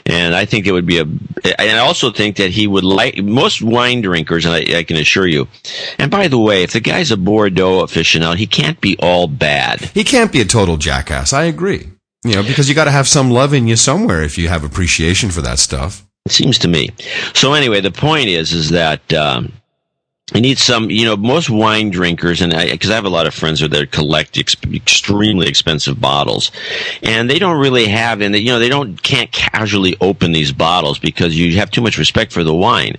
And I think it would be a... And I also think that he would like... Most wine drinkers, and I, I can assure you... And by the way, if the guy's a Bordeaux aficionado, he can't be all bad. He can't be a total jackass, I agree. You know, because you got to have some love in you somewhere if you have appreciation for that stuff. It seems to me. So anyway, the point is, is that um, you need some, you know, most wine drinkers, and I, because I have a lot of friends who that collect ex- extremely expensive bottles, and they don't really have, and they, you know, they don't can't casually open these bottles because you have too much respect for the wine,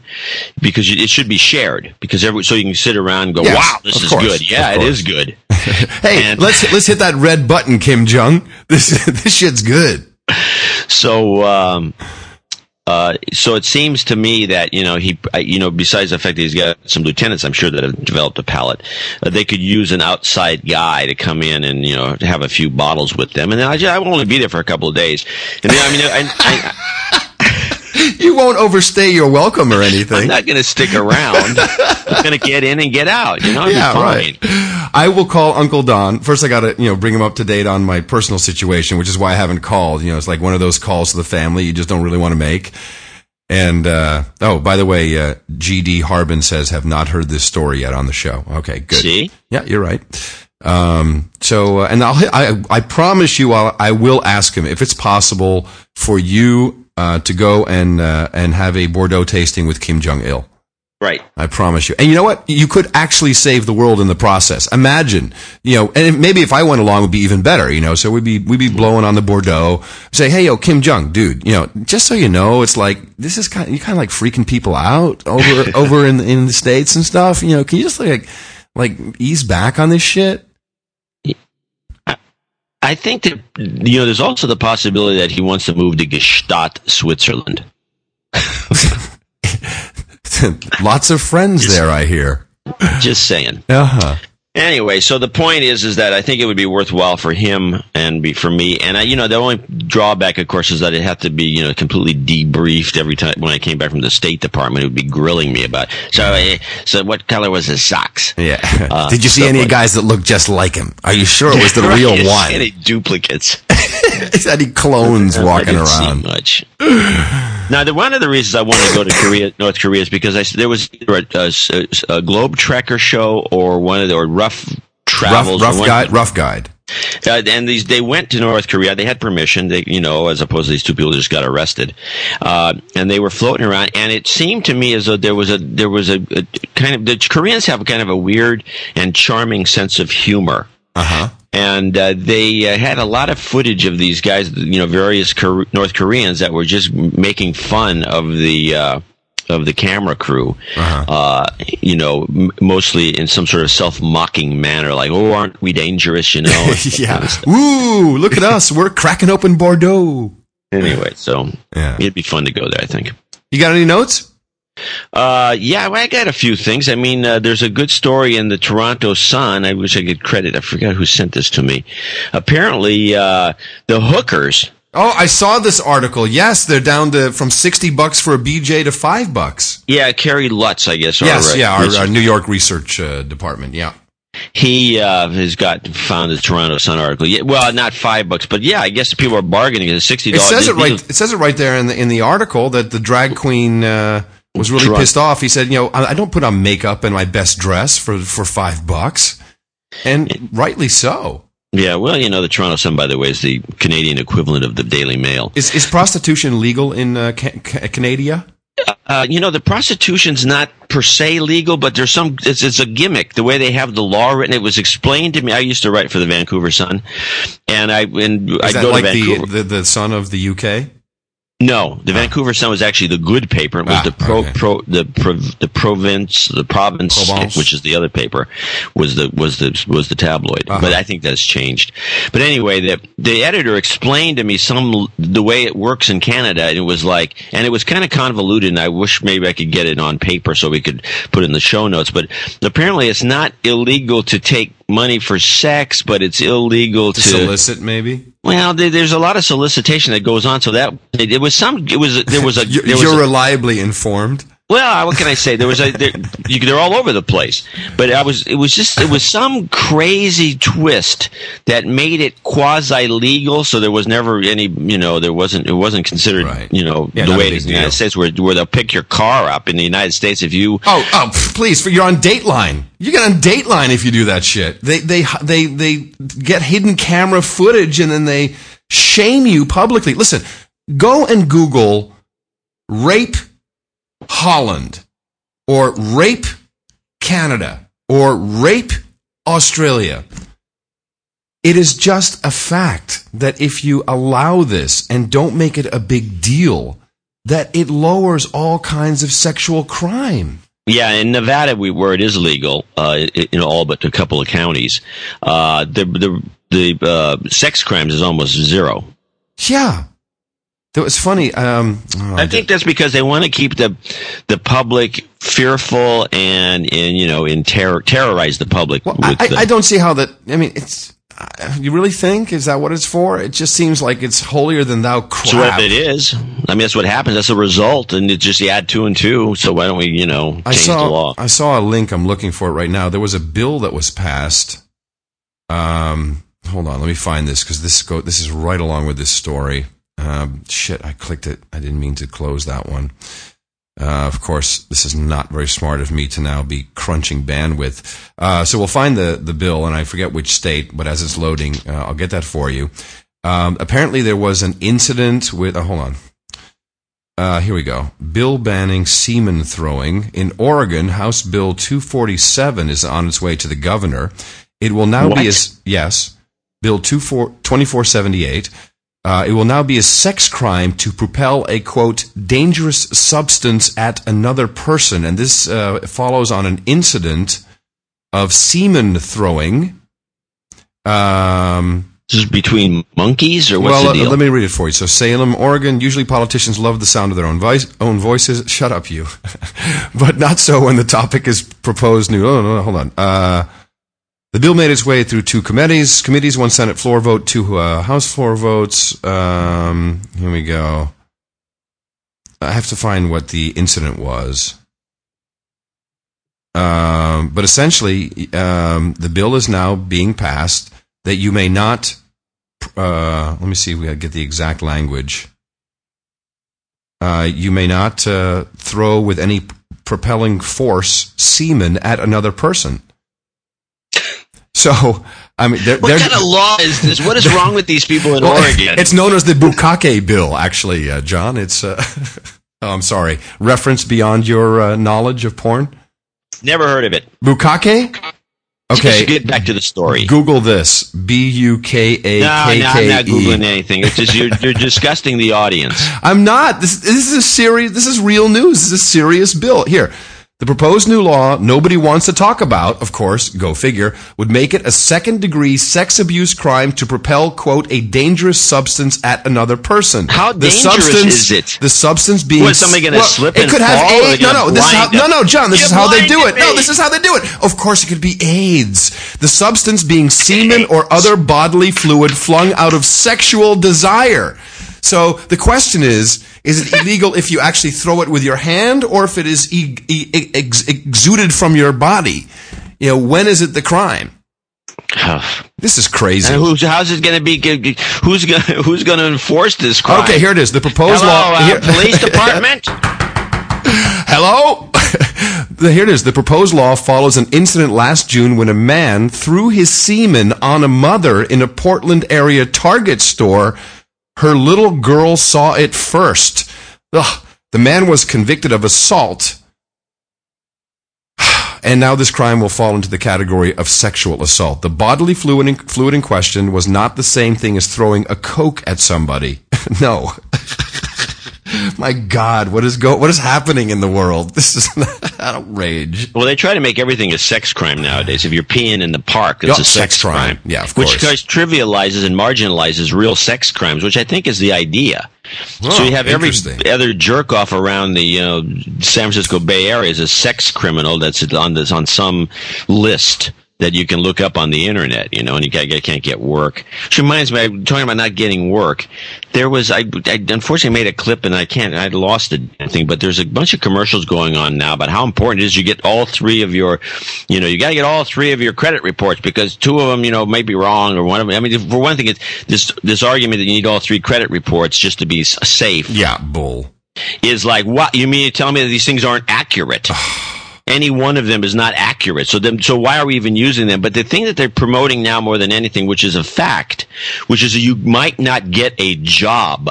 because you, it should be shared, because every so you can sit around and go, yes, wow, this is course, good, yeah, it is good. Hey, and, let's let's hit that red button, Kim Jong. This this shit's good. So, um, uh, so it seems to me that you know he, you know, besides the fact that he's got some lieutenants, I'm sure that have developed a palate, uh, they could use an outside guy to come in and you know have a few bottles with them, and then I just, I will only be there for a couple of days. And then, I mean, I. I, I You won't overstay your welcome or anything. I'm not going to stick around. I'm going to get in and get out. You know, I'm yeah, right. I will call Uncle Don. First, I got to you know bring him up to date on my personal situation, which is why I haven't called. You know, it's like one of those calls to the family you just don't really want to make. And uh, oh, by the way, uh, G D Harbin says have not heard this story yet on the show. Okay, good. See? Yeah, you're right. Um, so, uh, and I'll I I promise you, I'll, I will ask him if it's possible for you. Uh, to go and uh, and have a Bordeaux tasting with Kim Jong-il. Right. I promise you. And you know what? You could actually save the world in the process. Imagine, you know, and maybe if I went along, it would be even better, you know. So we'd be we'd be blowing on the Bordeaux. Say, hey, yo, Kim Jong, dude, you know, just so you know, it's like, this is kind of, you're kind of like freaking people out over over in, in the States and stuff. You know, can you just like like ease back on this shit? I think that, you know, there's also the possibility that he wants to move to Gstaad, Switzerland. Lots of friends just, there, I hear. Just saying. Uh-huh. Anyway, so the point is, is that I think it would be worthwhile for him and be for me. And I, you know, the only drawback, of course, is that it'd have to be, you know, completely debriefed every time when I came back from the State Department. It would be grilling me about. So, so what color was his socks? Yeah. Uh, Did you see so any like, guys that looked just like him? Are you sure it was the right, real one? Any duplicates? Is any clones I walking didn't around? See much. Now, the, one of the reasons I wanted to go to Korea, North Korea, is because I, there was a, a, a Globe Trekker show or one of the or Rough Travels, rough, rough guide, rough guide. Uh, and these, they went to North Korea. They had permission. They, you know, as opposed to these two people who just got arrested, uh, and they were floating around. And it seemed to me as though there was a, there was a, a kind of the Koreans have kind of a weird and charming sense of humor. Uh-huh. And, uh, they uh, had a lot of footage of these guys, you know, various Cor- North Koreans that were just making fun of the, uh, of the camera crew, uh-huh. uh, you know, m- mostly in some sort of self-mocking manner, like, oh, aren't we dangerous, you know? Yeah. Ooh, look at us. We're cracking open Bordeaux. Anyway, so yeah. It'd be fun to go there, I think. You got any notes? Uh, yeah, well, I got a few things. I mean, uh, there's a good story in the Toronto Sun. I wish I could credit. I forgot who sent this to me. Apparently, uh, the hookers... Oh, I saw this article. Yes, they're down to from sixty bucks for a B J to five bucks. Yeah, Carrie Lutz, I guess. Yes, our, yeah, our, our New York research uh, department. Yeah, he uh, has got found the Toronto Sun article. Yeah, well, not five bucks, but yeah, I guess people are bargaining at sixty dollars. It says it right. It says it right there in the in the article that the drag queen uh, was really drunk. Pissed off. He said, "You know, I, I don't put on makeup and my best dress for for five bucks," and it, rightly so. Yeah, well, you know, the Toronto Sun, by the way, is the Canadian equivalent of the Daily Mail. Is is prostitution legal in uh, ca- ca- Canada? Uh, you know, the prostitution's not per se legal, but there's some. It's, it's a gimmick. The way they have the law written, it was explained to me. I used to write for the Vancouver Sun, and I and I go like to Vancouver. The, the the Sun of the U K? No, the oh. Vancouver Sun was actually the good paper. It was ah, the pro, okay. pro the pro, the province the province, Provence. Which is the other paper, was the was the was the tabloid. Uh-huh. But I think that's changed. But anyway, the the editor explained to me some the way it works in Canada, and it was like, and it was kind of convoluted. And I wish maybe I could get it on paper so we could put it in the show notes. But apparently, it's not illegal to take money for sex, but it's illegal to, to solicit. Maybe. Well, there's a lot of solicitation that goes on, so that it was some. It was there was a. There You're was a, reliably informed. Well, what can I say? There was a. There, you, they're all over the place, but I was. It was just. It was some crazy twist that made it quasi legal. So there was never any. You know, there wasn't. It wasn't considered. Right. You know, yeah, the way it is in the United States, where where they'll pick your car up in the United States if you. Oh, oh, please! You're on Dateline. You get on Dateline if you do that shit. They they they they get hidden camera footage and then they shame you publicly. Listen, go and Google rape Holland or rape Canada or rape Australia. It is just a fact that if you allow this and don't make it a big deal, that it lowers all kinds of sexual crime. Yeah, in Nevada, we where it is legal uh, in all but a couple of counties. Uh, the the the uh, sex crimes is almost zero. Yeah, that was funny. Um, oh, I, I think did. That's because they want to keep the the public fearful and and you know in terror terrorize the public. Well, with I, the, I don't see how that. I mean, it's you really think is that what it's for? It just seems like it's holier than thou crap. So if it is, I mean, that's what happens. That's the result, and it's just you add two and two. So why don't we, you know, change I saw, the law? I saw a link. I'm looking for it right now. There was a bill that was passed. Um, hold on, let me find this because this go this is right along with this story. Um, shit, I clicked it. I didn't mean to close that one. Uh, of course, this is not very smart of me to now be crunching bandwidth. Uh, so we'll find the, the bill, and I forget which state, but as it's loading, uh, I'll get that for you. Um, apparently there was an incident with, oh, hold on. Uh, here we go. Bill banning semen throwing. In Oregon, House Bill two forty-seven is on its way to the governor. It will now what? be, as yes, Bill twenty-four seventy-eight. Uh, it will now be a sex crime to propel a, quote, dangerous substance at another person. And this uh, follows on an incident of semen throwing. Um, This is between monkeys, or what's well, the deal? Well, let me read it for you. So, Salem, Oregon, usually politicians love the sound of their own, voice, own voices. Shut up, you. But not so when the topic is proposed new. Oh, no, no, hold on. Uh, the bill made its way through two committees, committees one Senate floor vote, two uh, House floor votes. Um, here we go. I have to find what the incident was. Um, but essentially, um, the bill is now being passed that you may not... Uh, let me see if we get the exact language. Uh, you may not uh, throw with any propelling force semen at another person. So, I mean... They're, what they're, kind of law is this? What is wrong with these people in well, Oregon? It's known as the Bukake Bill, actually, uh, John. It's... Uh, oh, I'm sorry. Reference beyond your uh, knowledge of porn? Never heard of it. Bukake? Okay, get back to the story. Google this: B U K A K K E. No, no, I'm not googling anything. It's just you're, you're disgusting the audience. I'm not. This, this is a serious. This is real news. This is a serious bill. Here, the proposed new law nobody wants to talk about. Of course, go figure. Would make it a second-degree sex abuse crime to propel, quote, a dangerous substance at another person. How the dangerous is it? The substance being. Was somebody going to well, slip and fall? It could have AIDS. No, no, this is how, no, no, John. This is how they do it. No, this is how they do it. Of course, it could be AIDS. The substance being semen or other bodily fluid flung out of sexual desire. So the question is, is it illegal if you actually throw it with your hand or if it is e- e- ex- exuded from your body? You know, when is it the crime? This is crazy. And who's, how's it going to be? Who's going who's going to enforce this crime? Okay, here it is. The proposed Hello, law. Uh, here, police department? Hello? Here it is. The proposed law follows an incident last June when a man threw his semen on a mother in a Portland area Target store. Her little girl saw it first. Ugh. The man was convicted of assault. And now this crime will fall into the category of sexual assault. The bodily fluid in, fluid in question was not the same thing as throwing a Coke at somebody. No. My God, what is go? What is happening in the world? This is outrage. Well, they try to make everything a sex crime nowadays. If you're peeing in the park, it's oh, a sex, sex crime. crime. Yeah, of course. Which guys trivializes and marginalizes real sex crimes, which I think is the idea. Oh, so you have every other jerk off around the you know, San Francisco Bay Area is a sex criminal that's on this on some list that you can look up on the internet, you know, and you can't get work. Which reminds me, I'm talking about not getting work. There was, I, I unfortunately made a clip and I can't, I lost the thing, but there's a bunch of commercials going on now about how important it is you get all three of your, you know, you got to get all three of your credit reports because two of them, you know, may be wrong or one of them. I mean, for one thing, it's this, this argument that you need all three credit reports just to be safe. Yeah, bull. Is like, what? You mean to tell me that these things aren't accurate? Any one of them is not accurate. So then, so why are we even using them? But the thing that they're promoting now more than anything, which is a fact, which is you might not get a job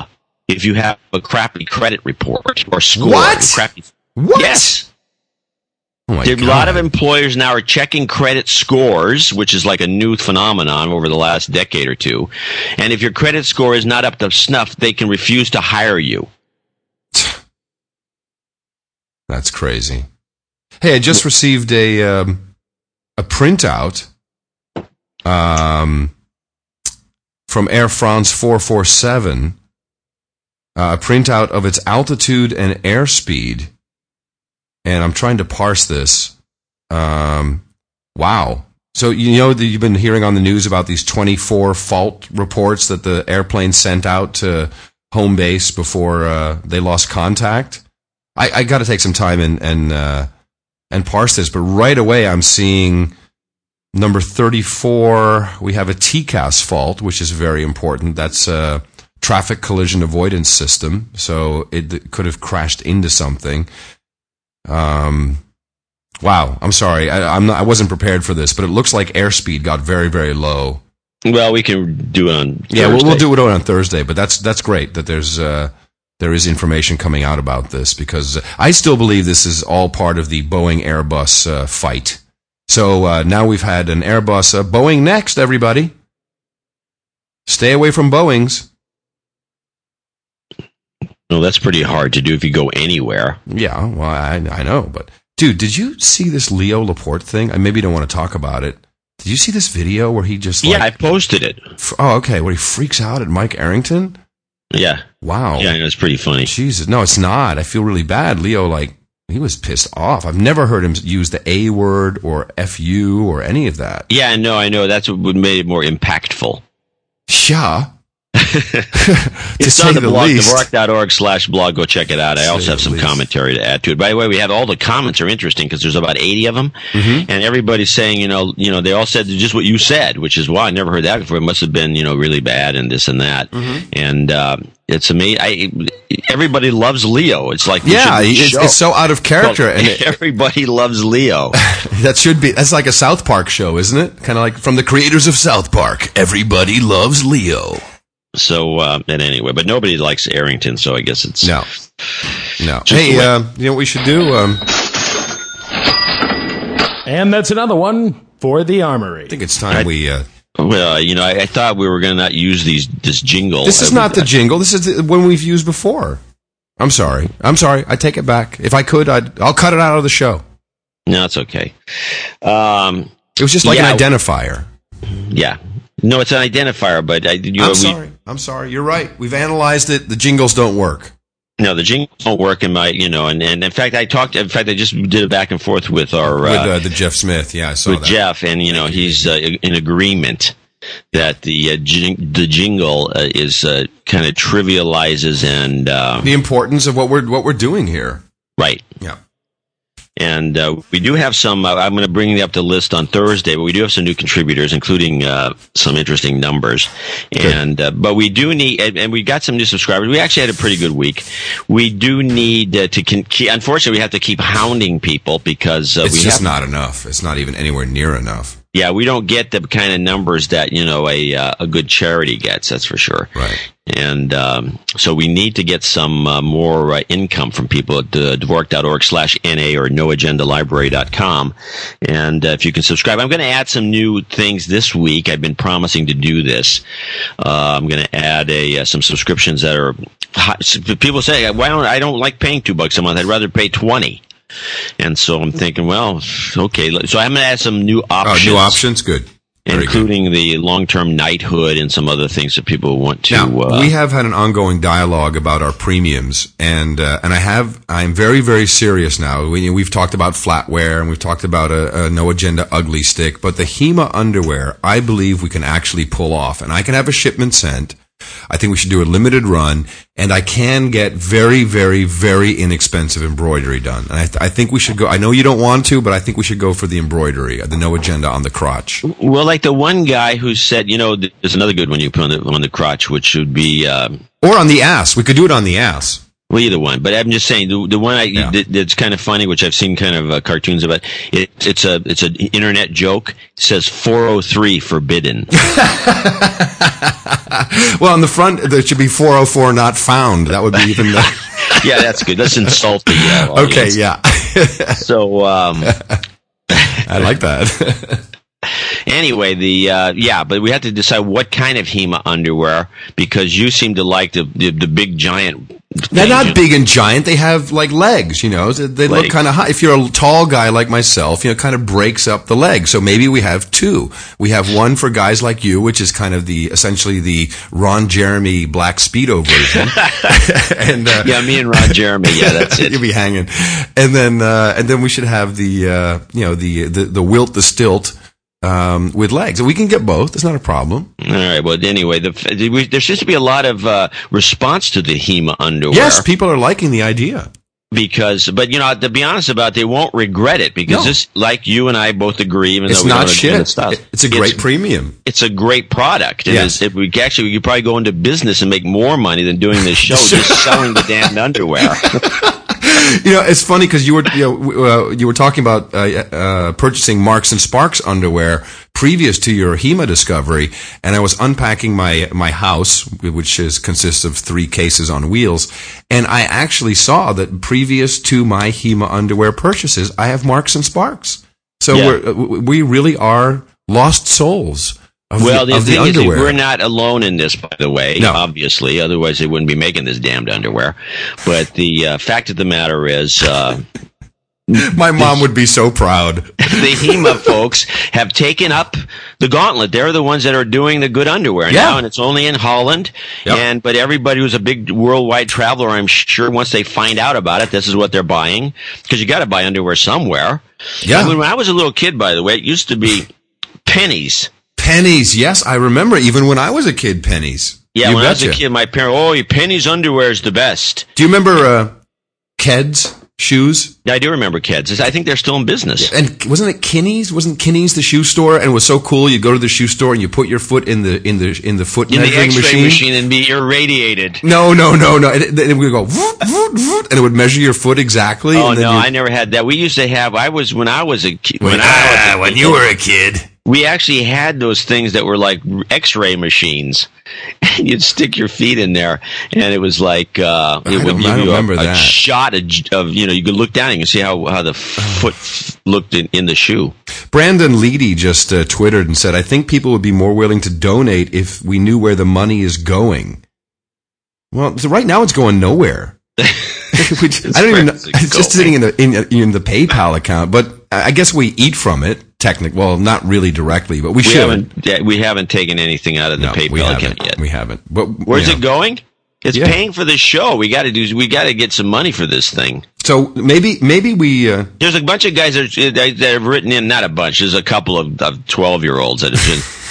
if you have a crappy credit report or score. What? Crappy, what? Yes. Oh there, a lot of employers now are checking credit scores, which is like a new phenomenon over the last decade or two. And if your credit score is not up to snuff, they can refuse to hire you. That's crazy. Hey, I just received a um, a printout um, from Air France four forty-seven, uh, a printout of its altitude and airspeed, and I'm trying to parse this. Um, wow. So, you know, that you've been hearing on the news about these twenty-four fault reports that the airplane sent out to home base before uh, they lost contact? I, I got to take some time and... and uh, and parse this, but right away I'm seeing number thirty-four, we have a T C A S fault, which is very important. That's a traffic collision avoidance system, so it could have crashed into something. Um, wow, I'm sorry, I, I'm not, I wasn't prepared for this, but it looks like airspeed got very, very low. Well, we can do it on Thursday. Yeah, we'll, we'll do it on Thursday, but that's that's great that there's... Uh, There is information coming out about this because I still believe this is all part of the Boeing-Airbus uh, fight. So uh, now we've had an Airbus. Uh, Boeing next, everybody. Stay away from Boeings. Well, that's pretty hard to do if you go anywhere. Yeah, well, I, I know. But, dude, did you see this Leo Laporte thing? I maybe don't want to talk about it. Did you see this video where he just like... Yeah, I posted it. Oh, okay. Where he freaks out at Mike Arrington? Yeah. Wow. Yeah, I know. It's pretty funny. Jesus. No, it's not. I feel really bad. Leo, like, he was pissed off. I've never heard him use the A word or F U or any of that. Yeah, no, I know. That's what made it more impactful. Yeah. It's on the, the blog, Dvorak.org slash blog. Go check it out. I also have some least. commentary to add to it. By the way, we have all the comments are interesting because there's about eighty of them, mm-hmm. and everybody's saying, you know, you know, they all said just what you said, which is why I never heard that before. It must have been, you know, really bad and this and that, mm-hmm. and uh, it's amazing. I, everybody loves Leo. It's like yeah, it's, it's so out of character, well, and it, everybody loves Leo. That should be that's like a South Park show, isn't it? Kind of like from the creators of South Park. Everybody loves Leo. So, uh, and anyway, but nobody likes Arrington, so I guess it's... No, no. Hey, uh, you know what we should do? Um... And that's another one for the Armory. I think it's time I, we... Uh... Well, you know, I, I thought we were going to not use these this jingle. This is I, not the I, jingle. This is the one we've used before. I'm sorry. I'm sorry. I take it back. If I could, I'd, I'll cut it out of the show. No, it's okay. Um, it was just like yeah, an identifier. Yeah. No, it's an identifier, but I, you, I'm sorry. We, I'm sorry. You're right. We've analyzed it. The jingles don't work. No, the jingles don't work. In my, you know, and, and in fact, I talked. In fact, I just did a back and forth with our with uh, uh, the Jeff Smith. Yeah, I saw with that. Jeff, and you know, he's uh, in agreement that the uh, jing, the jingle uh, is uh, kind of trivializes and uh, the importance of what we're what we're doing here. Right. Yeah. And uh, we do have some, uh, I'm going to bring up the list on Thursday, but we do have some new contributors, including uh, some interesting numbers. And uh, But we do need, and, and we got some new subscribers. We actually had a pretty good week. We do need uh, to, con- keep, unfortunately, we have to keep hounding people because uh, it's we just have- not enough. It's not even anywhere near enough. Yeah, we don't get the kind of numbers that, you know, a uh, a good charity gets, that's for sure. Right. And um, so we need to get some uh, more uh, income from people at uh, Dvorak.org slash NA or no agenda library dot com. And uh, if you can subscribe, I'm going to add some new things this week. I've been promising to do this. Uh, I'm going to add a uh, some subscriptions that are hot. People say, "Why don't I don't like paying two bucks a month. I'd rather pay twenty." And so I'm thinking, well, okay. So I'm going to add some new options. Oh, new options, good. Very including good. The long-term knighthood and some other things that people want to. Now, uh, we have had an ongoing dialogue about our premiums, and uh, and I have I'm very very serious now. We, we've talked about flatware and we've talked about a, a No Agenda ugly stick, but the Hema underwear, I believe we can actually pull off, and I can have a shipment sent. I think we should do a limited run, and I can get very, very, very inexpensive embroidery done. And I, th- I think we should go. I know you don't want to, but I think we should go for the embroidery, the No Agenda on the crotch. Well, like the one guy who said, you know, there's another good one you put on the, on the crotch, which would be uh, or on the ass. We could do it on the ass. Well, either one, but I'm just saying the the one I, yeah. that, that's kind of funny, which I've seen kind of uh, cartoons about. It, it's a it's an internet joke. It says four oh three forbidden. Well, on the front there should be four oh four not found. That would be even. The- yeah, that's good. Let's insult the uh, audience. Okay, yeah. So um, I like that. Anyway, the uh, yeah, but we have to decide what kind of Hema underwear because you seem to like the the, the big giant. They're not big and giant. They have like legs, you know. They legs. Look kind of high. If you're a tall guy like myself, you know, kind of breaks up the leg. So maybe we have two. We have one for guys like you, which is kind of the essentially the Ron Jeremy black Speedo version. and uh, yeah, me and Ron Jeremy. Yeah, that's it. You'll be hanging. And then uh, and then we should have the uh, you know the the, the Wilt the Stilt. Um, with legs. We can get both. It's not a problem. All right. Well, anyway, the, there seems to be a lot of uh, response to the Hema underwear. Yes, people are liking the idea. Because, but you know, to be honest about it, they won't regret it because no. This, like you and I both agree, even it's though we not don't shit. It's not shit. It's a great it's, premium. It's a great product. It yes. is, it, we actually, we could probably go into business and make more money than doing this show just selling the damn underwear. You know, it's funny because you were you, know, uh, you were talking about uh, uh, purchasing Marks and Sparks underwear previous to your Hema discovery, and I was unpacking my my house, which is consists of three cases on wheels, and I actually saw that previous to my Hema underwear purchases, I have Marks and Sparks. So yeah. we're, we really are lost souls. Of well, the, the, of the thing is, we're not alone in this, by the way, no. Obviously. Otherwise, they wouldn't be making this damned underwear. But the uh, fact of the matter is, uh, My mom would be so proud. The HEMA folks have taken up the gauntlet. They're the ones that are doing the good underwear yeah. now, and it's only in Holland. Yep. And but everybody who's a big worldwide traveler, I'm sure, once they find out about it, this is what they're buying, because you got to buy underwear somewhere. Yeah. I mean, when I was a little kid, by the way, it used to be pennies. Pennies, yes, I remember. Even when I was a kid, pennies. Yeah, you when betcha. I was a kid, my parents, oh, your pennies underwear is the best. Do you remember uh, Keds? Shoes? Yeah, I do remember Keds. I think they're still in business. Yeah. And wasn't it Kinney's? Wasn't Kinney's the shoe store? And it was so cool. You go to the shoe store and you put your foot in the in the in the foot in the X-ray machine. machine and be irradiated. No, no, no, no. And it, it would go voot, voot, voot, and it would measure your foot exactly. Oh and then no, I never had that. We used to have. I was when I was a kid. When, when I, I was a when kid, you were a kid. We actually had those things that were like X-ray machines. You'd stick your feet in there, and it was like uh, it would give you a, a shot of, of you know. You could look down and you see how, how the foot looked in, in the shoe. Brandon Leedy just uh, Twittered and said, "I think people would be more willing to donate if we knew where the money is going." Well, right now it's going nowhere. Which, I don't even know. It's just sitting in the in, in the PayPal account, but I guess we eat from it. Technically, well, not really directly, but we, we should. Haven't, we haven't taken anything out of the no, PayPal account yet. We haven't. But where's you know. it going? It's yeah. paying for the show. We got to do. We got to get some money for this thing. So maybe, maybe we. Uh, there's a bunch of guys that, are, that have written in. Not a bunch. There's a couple of, of twelve-year-olds that have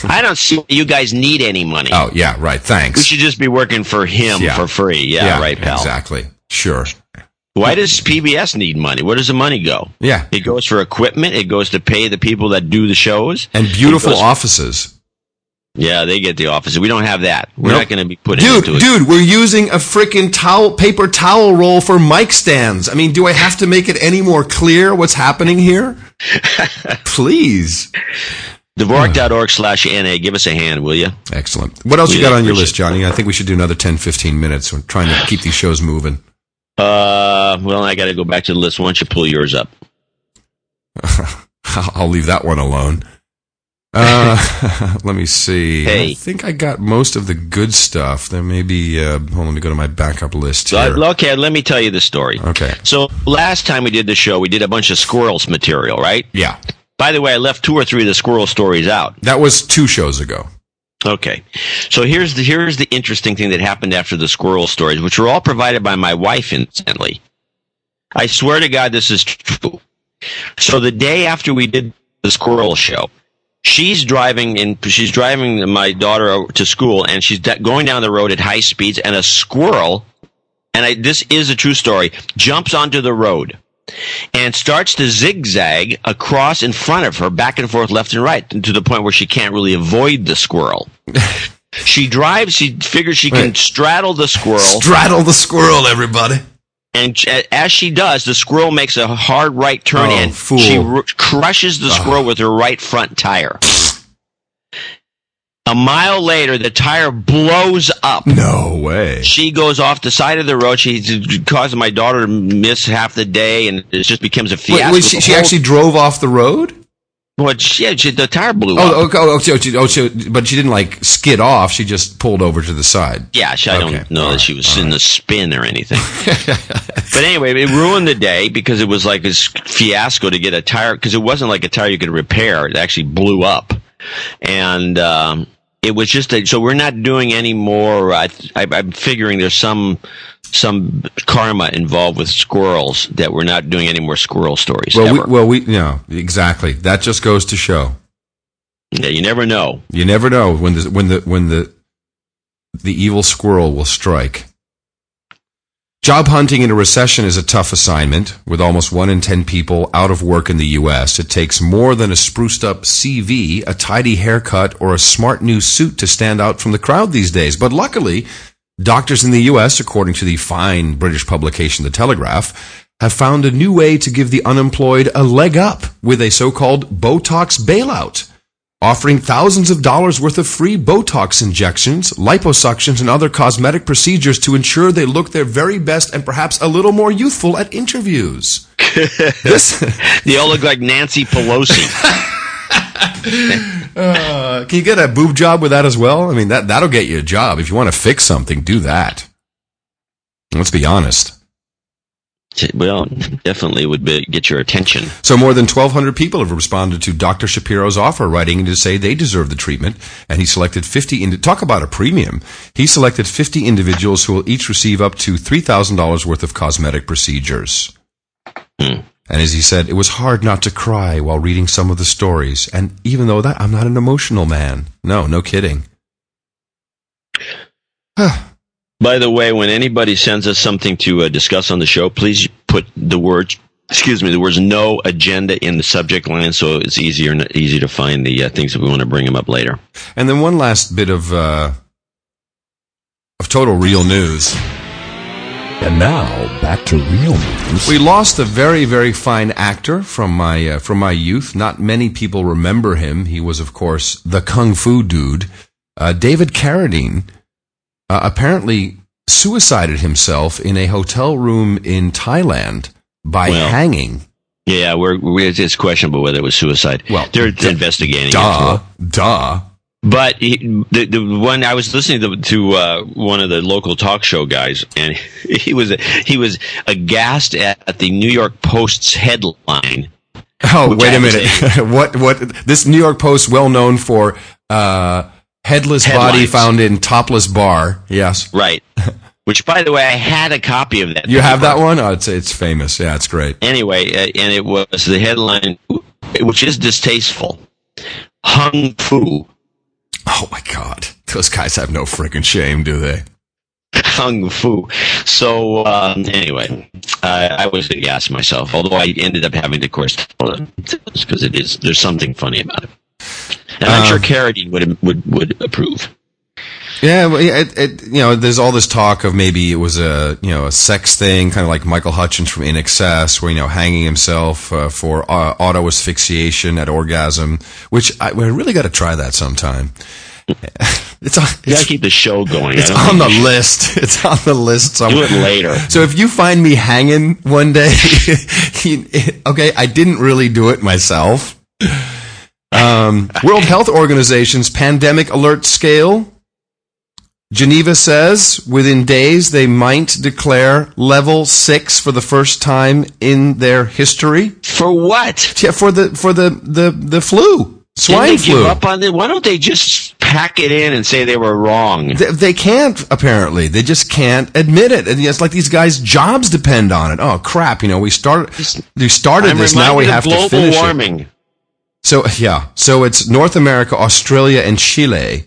been. I don't see you guys need any money. Oh yeah, right. Thanks. We should just be working for him yeah. for free. Yeah, yeah, right, pal. Exactly. Sure. Why does P B S need money? Where does the money go? Yeah. It goes for equipment. It goes to pay the people that do the shows. And beautiful offices. Yeah, they get the offices. We don't have that. We're nope. not going to be putting dude, into it. Dude, we're using a freaking towel, paper towel roll for mic stands. I mean, do I have to make it any more clear what's happening here? Please. Dvorak.org slash NA. Give us a hand, will you? Excellent. What else we you got on your list, Johnny? I think we should do another ten, fifteen minutes. We're trying to keep these shows moving. Uh, well, I got to go back to the list. Why don't you pull yours up? I'll leave that one alone. Uh, let me see. Hey. I think I got most of the good stuff. There may be, uh, hold on, let me go to my backup list here. Uh, okay, let me tell you the story. Okay. So last time we did the show, we did a bunch of squirrels material, right? Yeah. By the way, I left two or three of the squirrel stories out. That was two shows ago. Okay, so here's the here's the interesting thing that happened after the squirrel stories, which were all provided by my wife, incidentally. I swear to God, this is true. So the day after we did the squirrel show, she's driving and she's driving my daughter to school, and she's going down the road at high speeds, and a squirrel, and I, this is a true story, jumps onto the road and starts to zigzag across in front of her, back and forth, left and right, to the point where she can't really avoid the squirrel. She drives, she figures she right. can straddle the squirrel. Straddle the squirrel, everybody. And as she does, the squirrel makes a hard right turn oh, in. Fool. She r- crushes the squirrel oh. with her right front tire. A mile later, the tire blows up. No way. She goes off the side of the road. She caused my daughter to miss half the day, and it just becomes a fiasco. Wait, wait, she, she actually drove off the road? Well, she, she, the tire blew oh, up. Oh, oh, oh, oh, but she didn't, like, skid off. She just pulled over to the side. Yeah, she, I okay. don't know all that right, she was in right. the spin or anything. But anyway, it ruined the day because it was like a fiasco to get a tire, because it wasn't like a tire you could repair. It actually blew up. And um it was just a, so we're not doing any more. I, I, I'm figuring there's some some karma involved with squirrels that we're not doing any more squirrel stories. Well, ever. We, well, we no exactly. That just goes to show. Yeah, you never know. You never know when the when the when the the evil squirrel will strike. Job hunting in a recession is a tough assignment. With almost one in ten people out of work in the U S, it takes more than a spruced-up C V, a tidy haircut, or a smart new suit to stand out from the crowd these days. But luckily, doctors in the U S, according to the fine British publication The Telegraph, have found a new way to give the unemployed a leg up with a so-called Botox bailout, offering thousands of dollars worth of free Botox injections, liposuctions, and other cosmetic procedures to ensure they look their very best and perhaps a little more youthful at interviews. This they all look like Nancy Pelosi. uh, can you get a boob job with that as well? I mean, that, that'll get you a job. If you want to fix something, do that. Let's be honest. Well, definitely would be, get your attention. So more than twelve hundred people have responded to Doctor Shapiro's offer, writing to say they deserve the treatment. And he selected fifty, in, talk about a premium. He selected fifty individuals who will each receive up to three thousand dollars worth of cosmetic procedures. Hmm. And as he said, it was hard not to cry while reading some of the stories. And even though that, I'm not an emotional man. No, no kidding. By the way, when anybody sends us something to uh, discuss on the show, please put the words, excuse me, the words "no agenda" in the subject line, so it's easier easy to find the uh, things that we want to bring them up later. And then one last bit of uh, of total real news. And now back to real news. We lost a very, very fine actor from my uh, from my youth. Not many people remember him. He was, of course, the Kung Fu Dude, uh, David Carradine. Uh, apparently suicided himself in a hotel room in Thailand by well, hanging. Yeah, we're, we're, it's questionable whether it was suicide. Well, they're d- investigating. Duh, it duh. But he, the the one I was listening to, to uh, one of the local talk show guys, and he was he was aghast at, at the New York Post's headline. Oh, wait a minute! what what? This New York Post, well known for. Uh, Headless Headlines. Body found in topless bar. Yes. Right. Which, by the way, I had a copy of that. You have that one? Oh, it's, it's famous. Yeah, it's great. Anyway, uh, and it was the headline, which is distasteful. Hung Fu. Oh, my God. Those guys have no freaking shame, do they? Hung Fu. So, um, anyway, uh, I was aghast myself, although I ended up having to, of course, because it is, there's something funny about it. And I'm um, sure Carradine would would would approve. Yeah, well, it, it, you know, there's all this talk of maybe it was a you know a sex thing, kind of like Michael Hutchence from I N X S, where you know hanging himself uh, for uh, auto asphyxiation at orgasm, which I, I really got to try that sometime. It's on. You gotta keep the show going. It's on the list. It's on the list somewhere. Do it later. So if you find me hanging one day, okay, I didn't really do it myself. Um, World Health Organization's pandemic alert scale. Geneva says within days they might declare level six for the first time in their history. For what? Yeah, for the for the the, the flu, swine Didn't they flu. Give up on it? Why don't they just pack it in and say they were wrong? They, they can't. Apparently, they just can't admit it. And it's like these guys' jobs depend on it. Oh crap! You know, we started. We started I'm this. Now we have to finish it. Warming. So, yeah, so it's North America, Australia, and Chile,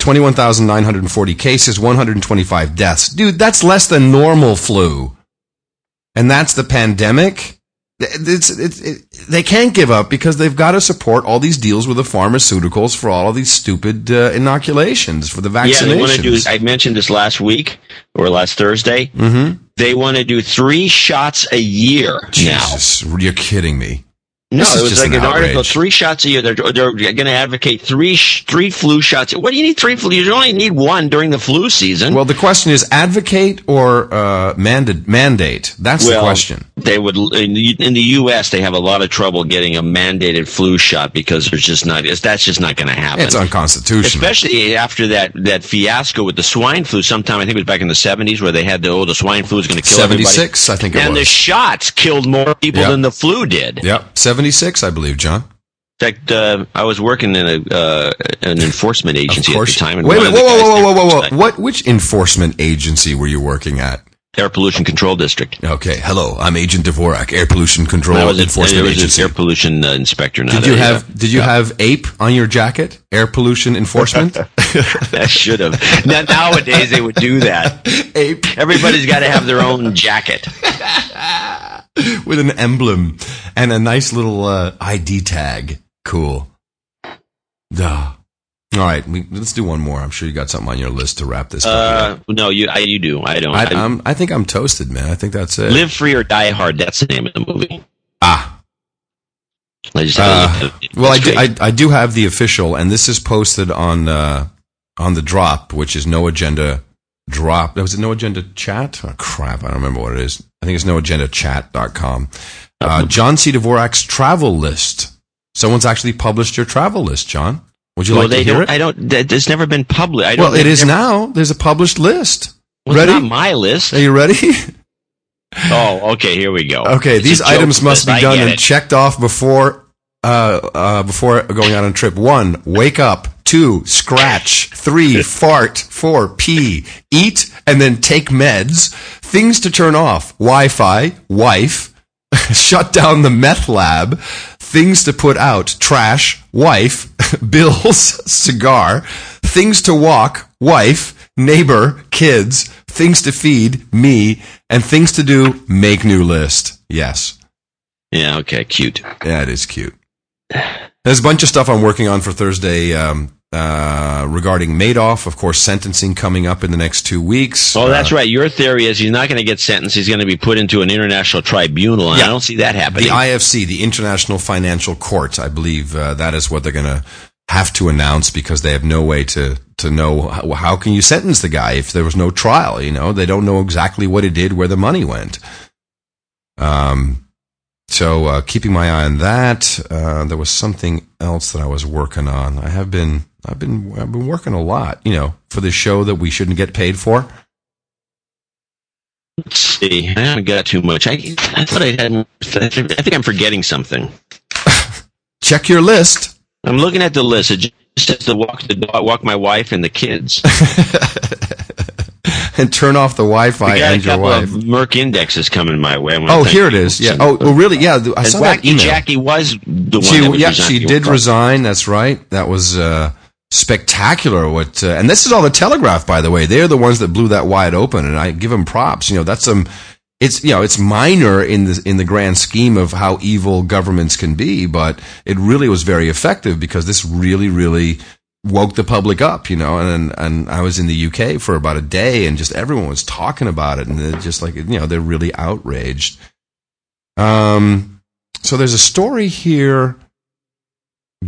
twenty-one thousand nine hundred forty cases, one hundred twenty-five deaths. Dude, that's less than normal flu. And that's the pandemic? It's, it's, it, they can't give up because they've got to support all these deals with the pharmaceuticals for all of these stupid uh, inoculations, for the vaccinations. Yeah, they want to do, I mentioned this last week, or last Thursday. Mm-hmm. They want to do three shots a year Jesus, now. You're kidding me. No, it was like an, an article, three shots a year. They're, they're going to advocate three sh- three flu shots. What do you need three flu? You only need one during the flu season. Well, the question is advocate or uh, manda- mandate? That's well, the question. They would in the, in the U S they have a lot of trouble getting a mandated flu shot because there's just not it's, that's just not going to happen. It's unconstitutional. Especially after that, that fiasco with the swine flu sometime, I think it was back in the seventies where they had the, oh, the swine flu is going to kill seventy-six, everybody. seventy-six, I think it and was. And the shots killed more people yep. than the flu did. Yep, seventy-six, I believe, John. In fact, uh, I was working in a uh, an enforcement agency at the time. And wait, wait, whoa, whoa, whoa, whoa, whoa, whoa! What? Which enforcement agency were you working at? Air Pollution Control District. Okay, hello, I'm Agent Dvorak, Air Pollution Control I was Enforcement a, I was Agency. Air Pollution uh, Inspector. Not did you a, have? Did you yeah. have A P E on your jacket? Air Pollution Enforcement. I should have. Now, nowadays they would do that. A P E. Everybody's got to have their own jacket. With an emblem and a nice little uh, I D tag. Cool. Duh. All right, we, let's do one more. I'm sure you got something on your list to wrap this up. Uh, no, you I, you do. I don't. I, I'm, I think I'm toasted, man. I think that's it. Live Free or Die Hard. That's the name of the movie. Ah. I just uh, well, I do, I, I do have the official, and this is posted on uh, on the drop, which is No Agenda Drop. Was it No Agenda Chat? Oh, crap. I don't remember what it is. I think it's no agenda chat dot com. Uh, John C. Dvorak's travel list. Someone's actually published your travel list, John. Would you well, like they to hear it? I don't. It's never been published. I don't, well, it is never, now. There's a published list. Well, ready? It's not my list. Are you ready? Oh, okay. Here we go. Okay, it's these items must be done and it. checked off before uh, uh, before going on a trip. One, wake up. Two, scratch. Three, fart. Four, pee. Eat and then take meds. Things to turn off: Wi-Fi, wife. Shut down the meth lab. Things to put out: trash, wife, bills, cigar. Things to walk: wife, neighbor, kids. Things to feed: me. And things to do: make new list. Yes. Yeah, okay, cute. Yeah, it is cute. There's a bunch of stuff I'm working on for Thursday um, uh, regarding Madoff. Of course, sentencing coming up in the next two weeks. Oh, that's uh, right. Your theory is he's not going to get sentenced. He's going to be put into an international tribunal, and yeah, I don't see that happening. The I F C, the International Financial Court, I believe uh, that is what they're going to have to announce, because they have no way to, to know how, how can you sentence the guy if there was no trial. You know, they don't know exactly what he did, where the money went. Um, so uh, keeping my eye on that. Uh, there was something else that I was working on. I have been, I've been, I've been working a lot, you know, for this show that we shouldn't get paid for. Let's see, I haven't got too much. I, I thought I had. I think I'm forgetting something. Check your list. I'm looking at the list. It just says to walk the dog, walk my wife and the kids, and turn off the Wi-Fi we got and a your wife. Of Merck indexes coming my way. Oh, here it is. Yeah. Oh, well, really? Yeah. I saw that email. Jackie was the one. She, that was yeah, she did resign. That's right. That was uh, spectacular. What? Uh, and this is all the Telegraph, by the way. They're the ones that blew that wide open, and I give them props. You know, that's some. It's, you know, it's minor in the in the grand scheme of how evil governments can be, but it really was very effective, because this really, really woke the public up, you know. And and I was in the U K for about a day, and just everyone was talking about it, and they're just like, you know, they're really outraged. Um, so there's a story here: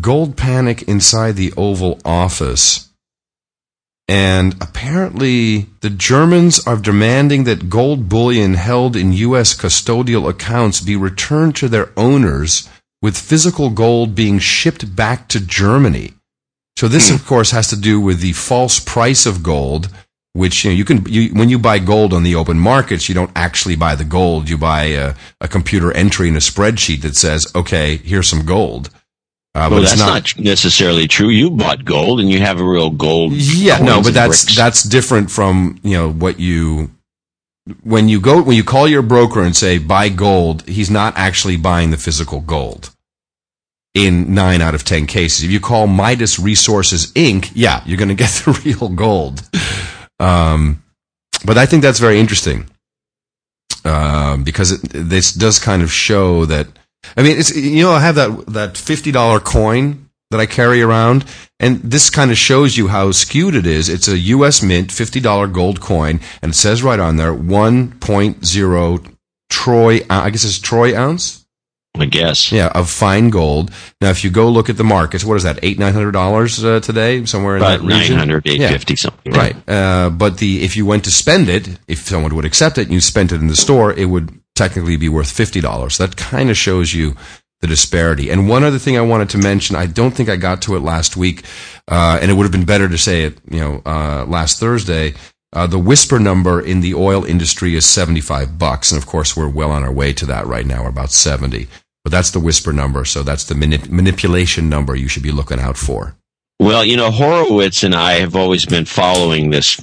gold panic inside the Oval Office. And apparently the Germans are demanding that gold bullion held in U S custodial accounts be returned to their owners, with physical gold being shipped back to Germany. So this, of course, has to do with the false price of gold, which, you know, you can you, when you buy gold on the open markets, you don't actually buy the gold. You buy a, a computer entry in a spreadsheet that says, okay, here's some gold. Uh, well, but that's not, not necessarily true. You bought gold, and you have a real gold. Yeah, no, but that's bricks. That's different from, you know, what you when you go when you call your broker and say buy gold. He's not actually buying the physical gold. In nine out of ten cases, if you call Midas Resources Incorporated, yeah, you're going to get the real gold. Um, but I think that's very interesting uh, because it, this does kind of show that. I mean, it's, you know, I have that that fifty dollar coin that I carry around, and this kind of shows you how skewed it is. It's a U S Mint fifty dollar gold coin, and it says right on there one point zero troy, I guess it's troy ounce? I guess. Yeah, of fine gold. Now, if you go look at the markets, what is that, eight hundred dollars, nine hundred dollars uh, today, somewhere in about that region? nine hundred dollars, eight hundred fifty dollars, yeah. Something. Right. Uh, but the if you went to spend it, if someone would accept it and you spent it in the store, it would technically be worth fifty dollars. That kind of shows you the disparity. And one other thing I wanted to mention, I don't think I got to it last week, uh, and it would have been better to say it, you know, uh, last Thursday. Uh, the whisper number in the oil industry is seventy-five bucks, and of course we're well on our way to that right now. We're about seventy, but that's the whisper number, so that's the manip- manipulation number you should be looking out for. Well, you know, Horowitz and I have always been following this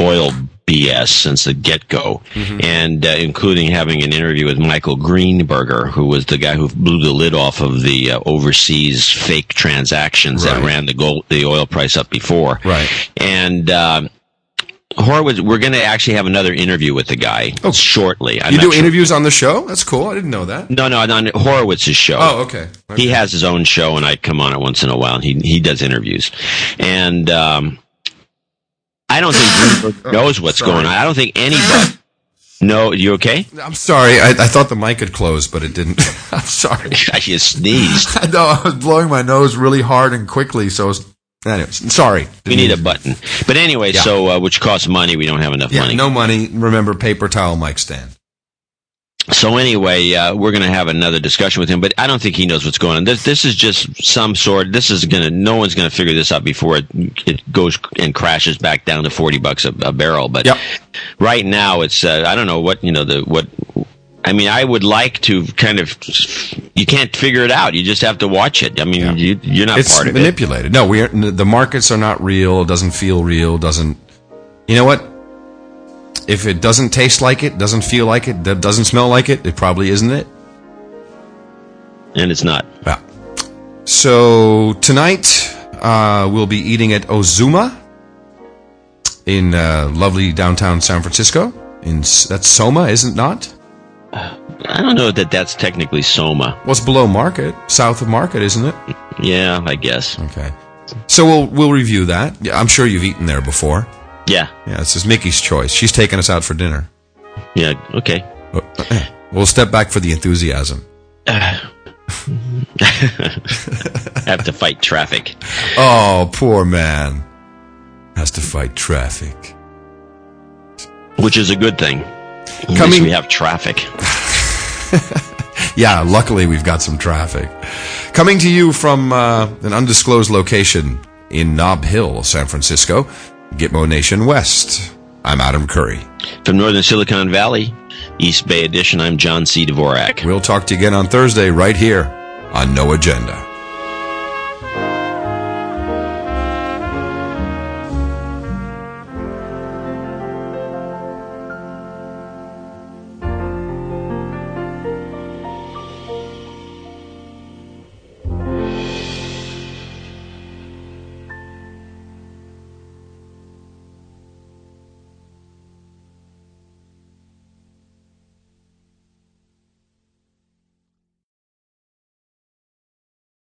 oil B S since the get-go, mm-hmm. and uh, including having an interview with Michael Greenberger, who was the guy who blew the lid off of the uh, overseas fake transactions right. that ran the gold, the oil price up before. Right. And um, Horowitz, we're going to actually have another interview with the guy oh. shortly. I'm you do sure. interviews on the show? That's cool. I didn't know that. No, no, on Horowitz's show. Oh, okay. okay. He has his own show, and I come on it once in a while, and he, he does interviews. And um I don't think Greenberg knows what's sorry. going on. I don't think anybody. No, you okay? I'm sorry. I, I thought the mic had closed, but it didn't. I'm sorry. I just sneezed. I know. I was blowing my nose really hard and quickly, so I was, anyways, sorry. We need a button. But anyway, yeah. so, uh, which costs money. We don't have enough yeah, money. No money. Remember, paper towel mic stand. So anyway, uh, we're going to have another discussion with him, but I don't think he knows what's going on. This, this is just some sort. This is going to. No one's going to figure this out before it, it goes and crashes back down to forty bucks a, a barrel. But yep. Right now, it's. Uh, I don't know what you know. The what. I mean, I would like to kind of. You can't figure it out. You just have to watch it. I mean, yeah. you, you're not it's part of it. It's manipulated. No, we are, the markets are not real. It doesn't feel real. Doesn't. You know what? If it doesn't taste like it, doesn't feel like it, doesn't smell like it, it probably isn't it. And it's not. Yeah. So tonight uh, we'll be eating at Ozuma in uh, lovely downtown San Francisco. In that's Soma, isn't not? I don't know that that's technically Soma. Well, it's below Market, south of Market, isn't it? Yeah, I guess. Okay. So we'll we'll review that. I'm sure you've eaten there before. Yeah. Yeah, this is Mickey's choice. She's taking us out for dinner. Yeah, okay. We'll step back for the enthusiasm. Uh, have to fight traffic. Oh, poor man. Has to fight traffic. Which is a good thing. At Coming- least we have traffic. Yeah, luckily we've got some traffic. Coming to you from uh, an undisclosed location in Nob Hill, San Francisco, Gitmo Nation West. I'm Adam Curry. From Northern Silicon Valley, East Bay Edition, I'm John C. Dvorak. We'll talk to you again on Thursday right here on No Agenda.